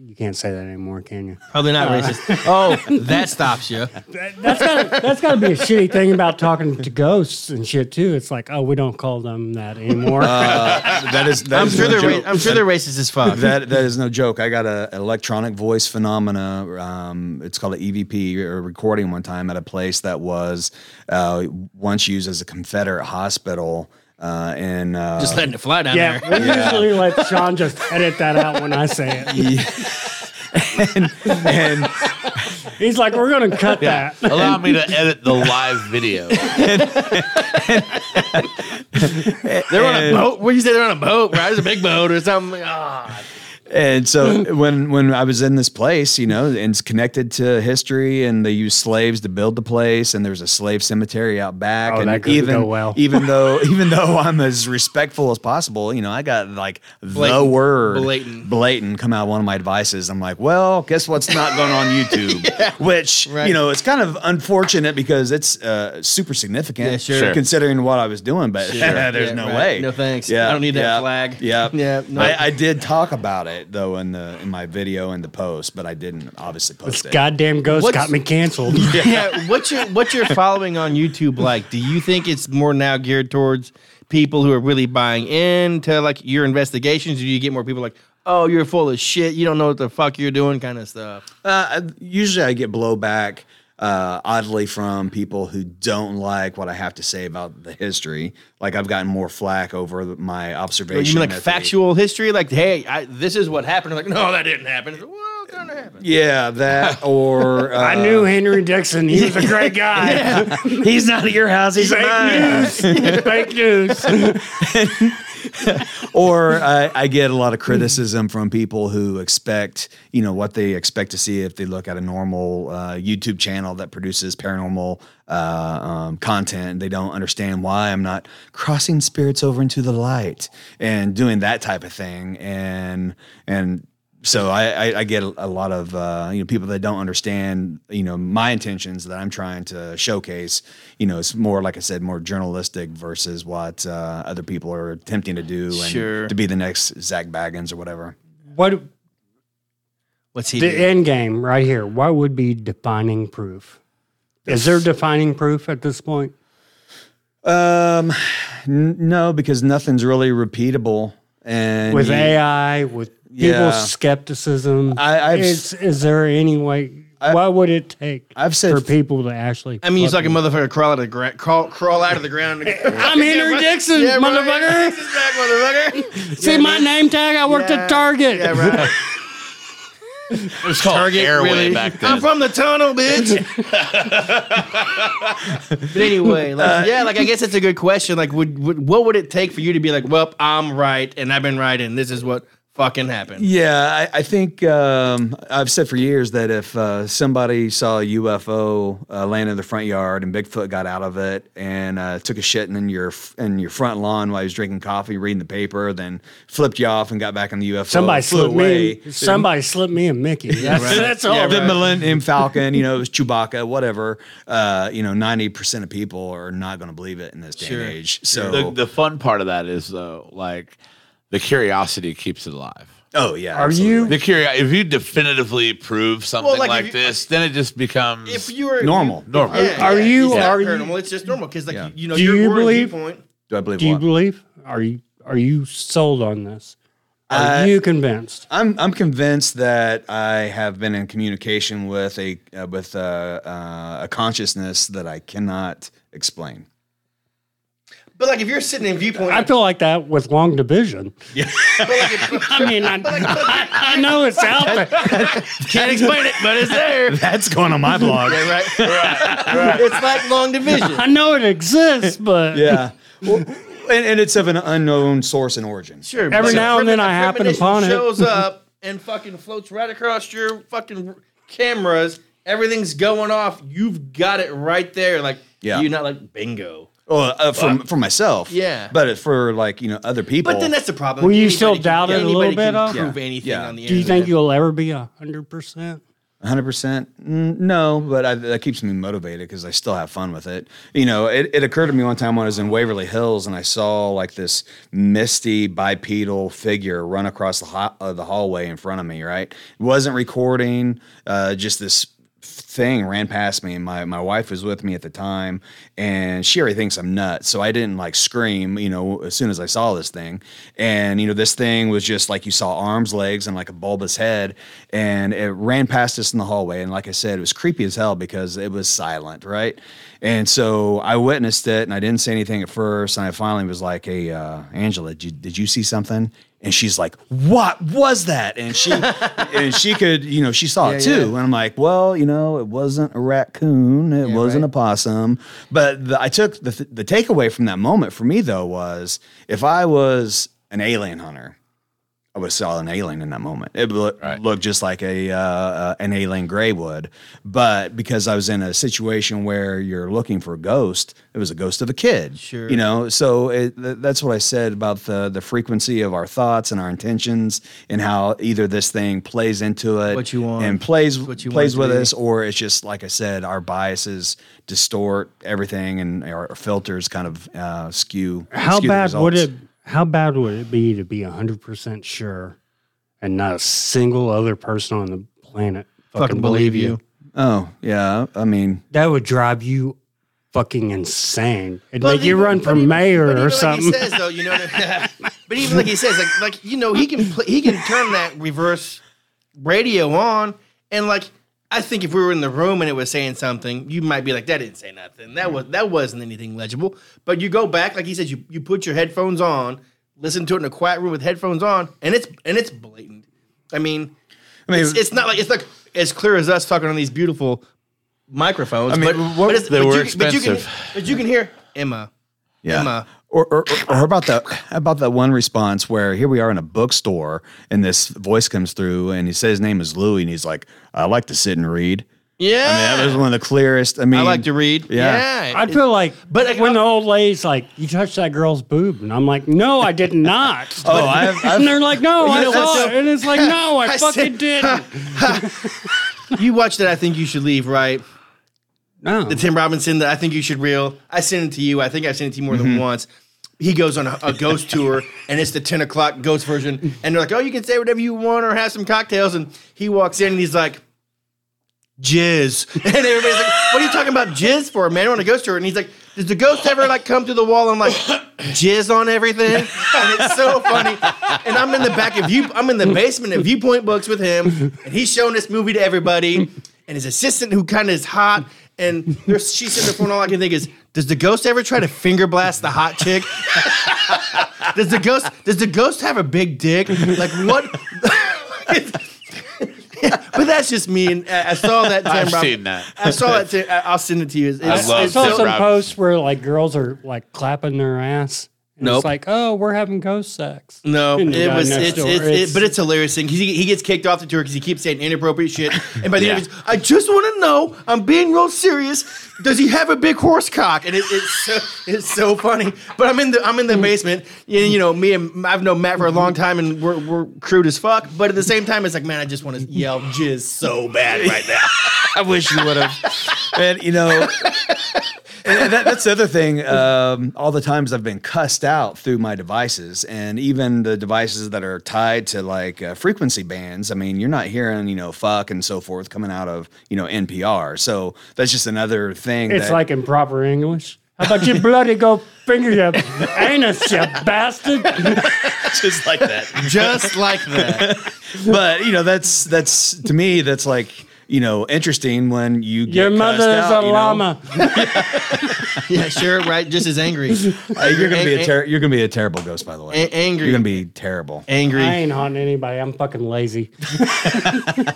You can't say that anymore, can you? Probably not uh, racist. Oh, that stops you. That, that's gotta, that's gotta be a shitty thing about talking to ghosts and shit too. It's like, oh, we don't call them that anymore. Uh, that is, that I'm is sure no they're, ra- I'm sure they're racist as fuck. That that is no joke. I got a electronic voice phenomena. Um, it's called an E V P or recording one time at a place that was uh, once used as a Confederate hospital. Uh, and uh, just letting it fly down yeah, there. We yeah, we usually let Sean just edit that out when I say it. Yeah. and, and he's like, "We're going to cut yeah. that." Allow and, me to edit the live video. and, and, they're on a boat. What did you say? They're on a boat, right? There's a big boat or something. Oh. And so when when I was in this place, you know, and it's connected to history, and they used slaves to build the place, and there's a slave cemetery out back. Oh, and that could even go well. even though even though I'm as respectful as possible, you know, I got like blatant, the word blatant blatant come out of one of my devices. I'm like, well, guess what's not going on YouTube, yeah. which right. you know, it's kind of unfortunate because it's uh, super significant, yeah, sure. considering what I was doing. But sure. there's yeah, no right. way, no thanks. Yeah, I don't need that yeah, flag. Yeah, yeah. No. I, I did talk about it. Though in the in my video and the post, but I didn't obviously post this it. Goddamn ghost what's, got me canceled. yeah. yeah, what's your what's your following on YouTube like? Do you think it's more now geared towards people who are really buying into like your investigations? Or do you get more people like, oh, you're full of shit, you don't know what the fuck you're doing kind of stuff? Uh, usually I get blowback, uh, oddly, from people who don't like what I have to say about the history. Like, I've gotten more flack over my observation. You mean like factual the, history? Like, hey, I, this is what happened. Like, no, that didn't happen. Well, it's going to happen. Yeah, that or... Uh, I knew Henry Dixon. He was a great guy. Yeah. He's not at your house. He's fake fake news. Fake news. Or I, I get a lot of criticism from people who expect, you know, what they expect to see if they look at a normal uh, YouTube channel that produces paranormal uh, um, content. They don't understand why I'm not crossing spirits over into the light and doing that type of thing. And and so I, I, I get a lot of uh, you know, people that don't understand, you know, my intentions that I'm trying to showcase. You know, it's more, like I said, more journalistic versus what uh, other people are attempting to do, and sure, to be the next Zach Baggins or whatever. What? What's he? The do? End game right here. What would be defining proof? Is there defining proof at this point? Um, n- no, because nothing's really repeatable. And with you, A I, with yeah. people's skepticism, I, I've, is, is there any way? I, what would it take I've said, for people to actually? I mean, it's like a motherfucker crawl out of the gra- crawl, crawl out of the ground. And, I'm Henry Dixon, yeah, motherfucker. Dixon's back, motherfucker. See yeah, my name tag? I worked yeah, at Target. Yeah, right. It was called Target, Airway really. Back then. I'm from the tunnel, bitch. But anyway, like, uh, yeah, like I guess it's a good question. Like, would, would what would it take for you to be like, well, I'm right, and I've been right, and this is what fucking happened? Yeah, I, I think um, I've said for years that if uh, somebody saw a U F O uh, land in the front yard and Bigfoot got out of it and uh, took a shit in your in your front lawn while he was drinking coffee, reading the paper, then flipped you off and got back on the U F O, somebody slipped away. Me. Somebody slipped me a Mickey. That's, right. That's all. Yeah, right. The Millennium Falcon, you know, it was Chewbacca, whatever. Uh, you know, ninety percent of people are not going to believe it in this day sure. and age. So the, the fun part of that is though, like, the curiosity keeps it alive. Oh yeah, are absolutely. You the curiosity? If you definitively prove something well, like, like you, this, then it just becomes if you're normal. Normal. Yeah, are yeah, you? It's are normal? It's just normal because, like, yeah. you know, do you believe? Viewpoint. Do I believe? Do you what? Believe? Are you? Are you sold on this? Are I, you convinced? I'm. I'm convinced that I have been in communication with a uh, with uh, uh, a consciousness that I cannot explain. But like if you're sitting in Viewpoint, I feel like that with long division. Yeah. But like if, I mean, I, I, I know it's out there. Can't explain it, but it's there. That's going on my blog. Yeah, right, right, right. It's like long division. I know it exists, but yeah. Well, and, and it's of an unknown source and origin. Sure. Every now and then I happen upon it. Shows up and fucking floats right across your fucking cameras. Everything's going off. You've got it right there. Like yeah. you're not like bingo. Well, uh, for, for myself, yeah, but for like you know other people. But then that's the problem. Will you anybody still doubt can, it a little bit? Can prove yeah. anything yeah. on the internet. Do you think you'll ever be a hundred percent? A hundred percent? No, but I, that keeps me motivated because I still have fun with it. You know, it, it occurred to me one time when I was in Waverly Hills and I saw like this misty bipedal figure run across the ho- uh, the hallway in front of me. Right, it wasn't recording. Uh, just this. Thing ran past me, and my, my wife was with me at the time, and she already thinks I'm nuts, so I didn't like scream, you know, as soon as I saw this thing. And you know, this thing was just like you saw arms, legs, and like a bulbous head, and it ran past us in the hallway. And like I said, it was creepy as hell because it was silent, right? And so I witnessed it, and I didn't say anything at first, and I finally was like, "Hey, uh, Angela, did you, did you see something?" And she's like, "What was that?" And she and she could, you know, she saw yeah, it too. Yeah. And I'm like, "Well, you know, it wasn't a raccoon, it yeah, wasn't right. a possum." But the, I took the the takeaway from that moment for me though was if I was an alien hunter, I would have saw an alien in that moment. It looked, right. looked just like a uh, uh, an alien gray would. But because I was in a situation where you're looking for a ghost, it was a ghost of a kid, sure. you know? So it, th- that's what I said about the, the frequency of our thoughts and our intentions and how either this thing plays into it what you want. and plays what you plays want with us, or it's just, like I said, our biases distort everything and our filters kind of uh, skew How skew bad would it How bad would it be to be one hundred percent sure and not a single other person on the planet fucking, fucking believe you? you? Oh, yeah. I mean, that would drive you fucking insane. It'd make you run for mayor or something. Like he says, though, you know what I mean? But even like he says, like like you know, he can play, he can turn that reverse radio on, and like I think if we were in the room and it was saying something, you might be like, that didn't say nothing. That was that wasn't anything legible. But you go back, like he says, you you put your headphones on, listen to it in a quiet room with headphones on, and it's and it's blatant. I mean, I mean it's, it's not like it's like as clear as us talking on these beautiful microphones. I mean, but, what, but it's, they but were you, expensive. But you, can, but you can hear Emma. Yeah. Emma. Or, or, or about that about that one response where here we are in a bookstore and this voice comes through and he says his name is Louie and he's like, I like to sit and read. Yeah. I mean, that was one of the clearest. I mean, I like to read. Yeah. yeah. I feel like but like, when I'll, the old lady's like, you touched that girl's boob. And I'm like, no, I did not. oh, but, I've, I've, And they're like, no, I saw so, it. And it's like, no, I, I fucking didn't. You watched it, I Think You Should Leave, right? No. The Tim Robinson, that I Think You Should Reel. I sent it to you. I think I've sent it to you more mm-hmm. than once. He goes on a, a ghost tour, and it's the ten o'clock ghost version. And they're like, oh, you can say whatever you want or have some cocktails. And he walks in, and he's like, jizz. And everybody's like, what are you talking about jizz for, man? I want a ghost tour. And he's like, does the ghost ever, like, come through the wall and, like, jizz on everything? And it's so funny. And I'm in the back of View, I'm in the basement of Viewpoint Books with him, and he's showing this movie to everybody. And his assistant, who kind of is hot, and she's sitting there for all I can think is, does the ghost ever try to finger blast the hot chick? does the ghost does the ghost have a big dick? Like, what? yeah, but that's just me. And I saw that. Tim I've Robinson. seen that. I saw it. Tim, I'll send it to you. It's, I, love I saw Tim some Robinson. posts where like girls are like clapping their ass. And nope. It's like, oh, we're having ghost sex. No, it was, it's, it's, it's, it, but it's hilarious thing. He, he gets kicked off the tour because he keeps saying inappropriate shit. And by the yeah. end of it, I just want to know, I'm being real serious. Does he have a big horse cock? And it, it's so, it's so funny. But I'm in the I'm in the basement. You, you know, me and I've known Matt for a long time, and we're we're crude as fuck. But at the same time, it's like, man, I just want to yell jizz so bad right now. I wish you would have. And you know. And that, that's the other thing. Um, all the times I've been cussed out through my devices, and even the devices that are tied to like uh, frequency bands. I mean, you're not hearing, you know, fuck and so forth coming out of, you know, N P R. So that's just another thing. It's that, like improper English. How about you bloody go finger your anus, you bastard? Just like that. Just like that. But you know, that's that's to me, that's like. You know, interesting when you get your mother is out, a you know? llama. yeah, sure, right. Just as angry. Uh, you're gonna be a ter- you're gonna be a terrible ghost, by the way. A- angry. You're gonna be terrible. Angry. I ain't haunting anybody. I'm fucking lazy. I've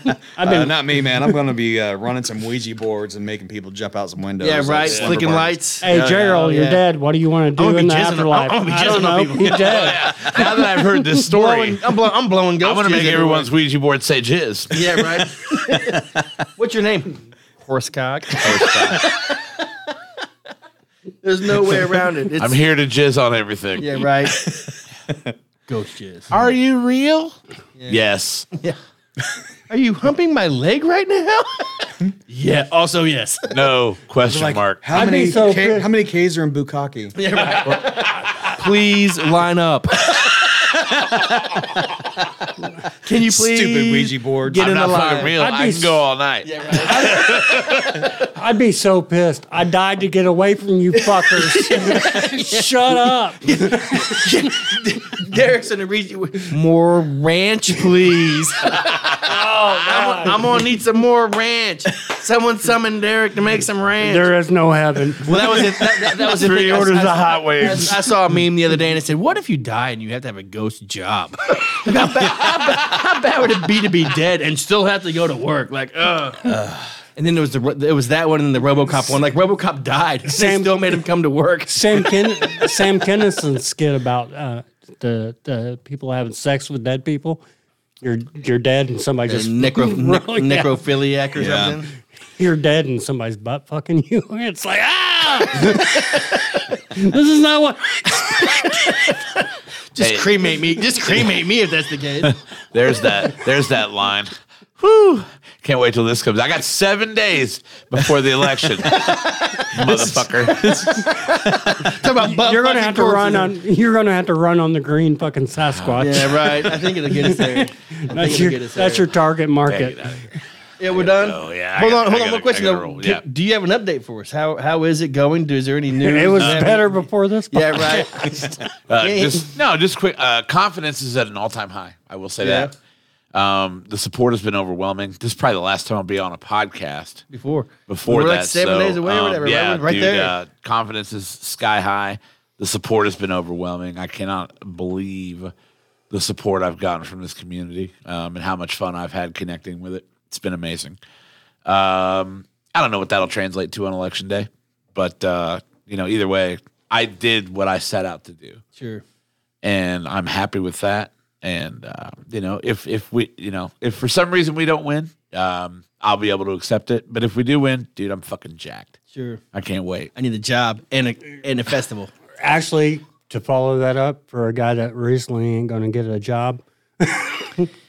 been uh, not me, man. I'm gonna be uh, running some Ouija boards and making people jump out some windows. Yeah, right. Like Flicking lights. Hey, yeah, Gerald, yeah. you're dead. What do you want to do in the afterlife? I'm gonna be jizzing on people. You're dead. Now that I've heard this story, I'm blowing. I'm blowing ghosts. I'm gonna make everyone's Ouija board say jizz. Yeah, right. What's your name? Horsecock. Horsecock. There's no way around it. It's, I'm here to jizz on everything. Yeah, right. Ghost jizz. Are you real? Yeah. Yes. Yeah. Are you humping my leg right now? yeah. Also, yes. No question like, mark. How many, so K, how many K's are in Bukkake? Yeah, right. Please line up. Can you please stupid Ouija board? Get I'm in not the line. Real. I can go all night. Yeah, right. I'd, I'd be so pissed. I died to get away from you fuckers. Shut up. Derek's in the Ouija. More ranch, please. oh, I'm, I'm gonna need some more ranch. Someone summon Derek to make some ranch. There is no heaven. Well, that was it. That, that, that was three the orders I, I, of hot waves. I, I saw a meme the other day and it said, "What if you die and you have to have a ghost job?" How bad, how, bad, how bad would it be to be dead and still have to go to work? Like, ugh. Uh, and then there was the it was that one and the RoboCop one. Like RoboCop died. Sam they still made him come to work. Sam Ken, Sam Kinnison's skit about uh, the the people having sex with dead people. You're you're dead and somebody just necro, ne- necrophiliac or yeah. something. You're dead and somebody's butt fucking you. It's like ah, this is not what. Just hey. cremate me. Just cremate me if that's the case. There's that. There's that line. Whew. Can't wait till this comes. I got seven days before the election. Motherfucker. Talk about butt you're gonna have to run on you're gonna have to run on the green fucking Sasquatch. Yeah, right. I think it'll get us there. That's your, that's your target market. Yeah, we're done. So, yeah, hold gotta, on, hold on. One question though. Yeah. Do, do you have an update for us? How how is it going? Is there any news? It was uh, better before this. Yeah, right. uh, just, no, just quick. Uh, confidence is at an all time high. I will say yeah. that. Um, the support has been overwhelming. This is probably the last time I'll be on a podcast before before we're that. Like seven so, days away um, or whatever. Yeah, right, right dude, there. Uh, confidence is sky high. The support has been overwhelming. I cannot believe the support I've gotten from this community um, and how much fun I've had connecting with it. It's been amazing. Um, I don't know what that'll translate to on election day, but uh, you know, either way, I did what I set out to do. Sure. And I'm happy with that. And uh, you know, if if we, you know, if for some reason we don't win, um, I'll be able to accept it. But if we do win, dude, I'm fucking jacked. Sure. I can't wait. I need a job and a and a festival. Actually, to follow that up, for a guy that recently ain't going to get a job.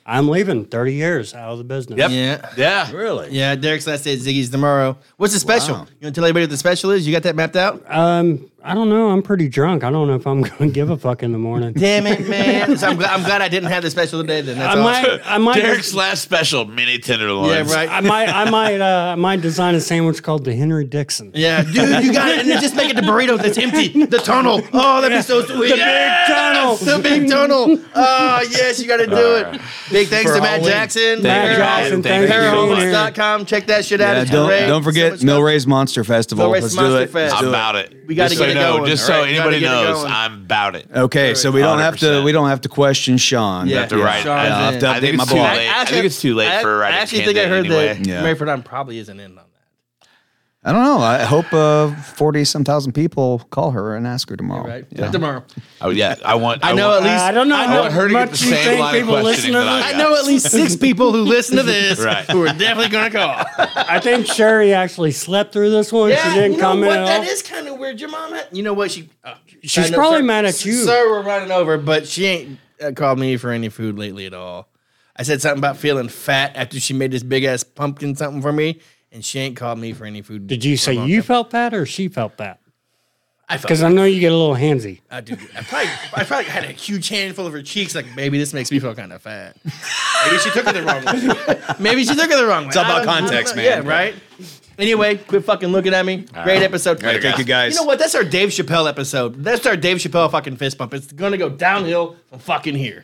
I'm leaving thirty years out of the business. Yep. Yeah. Yeah. Really? Yeah. Derek's last day at Ziggy's tomorrow. What's the special? Wow. You want to tell everybody what the special is? You got that mapped out? Um, I don't know. I'm pretty drunk. I don't know if I'm going to give a fuck in the morning. Damn it, man. So I'm, glad, I'm glad I didn't have the special today then. That's I might, awesome. I might Derek's just, last special, mini tenderloins. Yeah, right. I might I might, uh, I might design a sandwich called the Henry Dixon. Yeah. Dude, you got it. And then just make it the burrito that's empty. The tunnel. Oh, that'd be so sweet. The yes! big tunnel. The big tunnel. Oh, yes. You got to do right. it. Big thanks to Matt Jackson. Matt Jackson. Paraholics dot com. Check that shit out. Yeah, it's don't, great. Don't forget so Mill Race Monster Festival. Mill Race Let's Monster do it. Fest. I'm about it. We got to get it going. Just so anybody knows, I'm about it. Okay, so we don't have to. We don't have to question Sean. Yeah, to write. I think it's too late. I think it's too late for writing. I actually think I heard that Rayford on probably isn't in on that. I don't know. I hope forty some thousand people call her and ask her tomorrow. Right, tomorrow. Oh yeah, I want. I, I know want, at least. Uh, I don't know how much you think people listen to this. I, I know at least six people who listen to this right. who are definitely going to call. I think Sherry actually slept through this one. Yeah, she didn't you know comment what? At all. That is kind of weird. Your mom, had, you know what? She uh, she's probably up, mad at you. Sir, we're running over, but she ain't uh, called me for any food lately at all. I said something about feeling fat after she made this big ass pumpkin something for me, and she ain't called me for any food. Did you say you felt fat or she felt fat? Because I, I know you get a little handsy. I do. I probably, I probably had a huge handful of her cheeks. Like, maybe this makes me feel kind of fat. Maybe she took it the wrong way. Maybe she took it the wrong way. It's all about context, man. Yeah, right? Anyway, quit fucking looking at me. All Great right. episode. Right, thank you, guys. You know what? That's our Dave Chappelle episode. That's our Dave Chappelle fucking fist bump. It's going to go downhill from fucking here.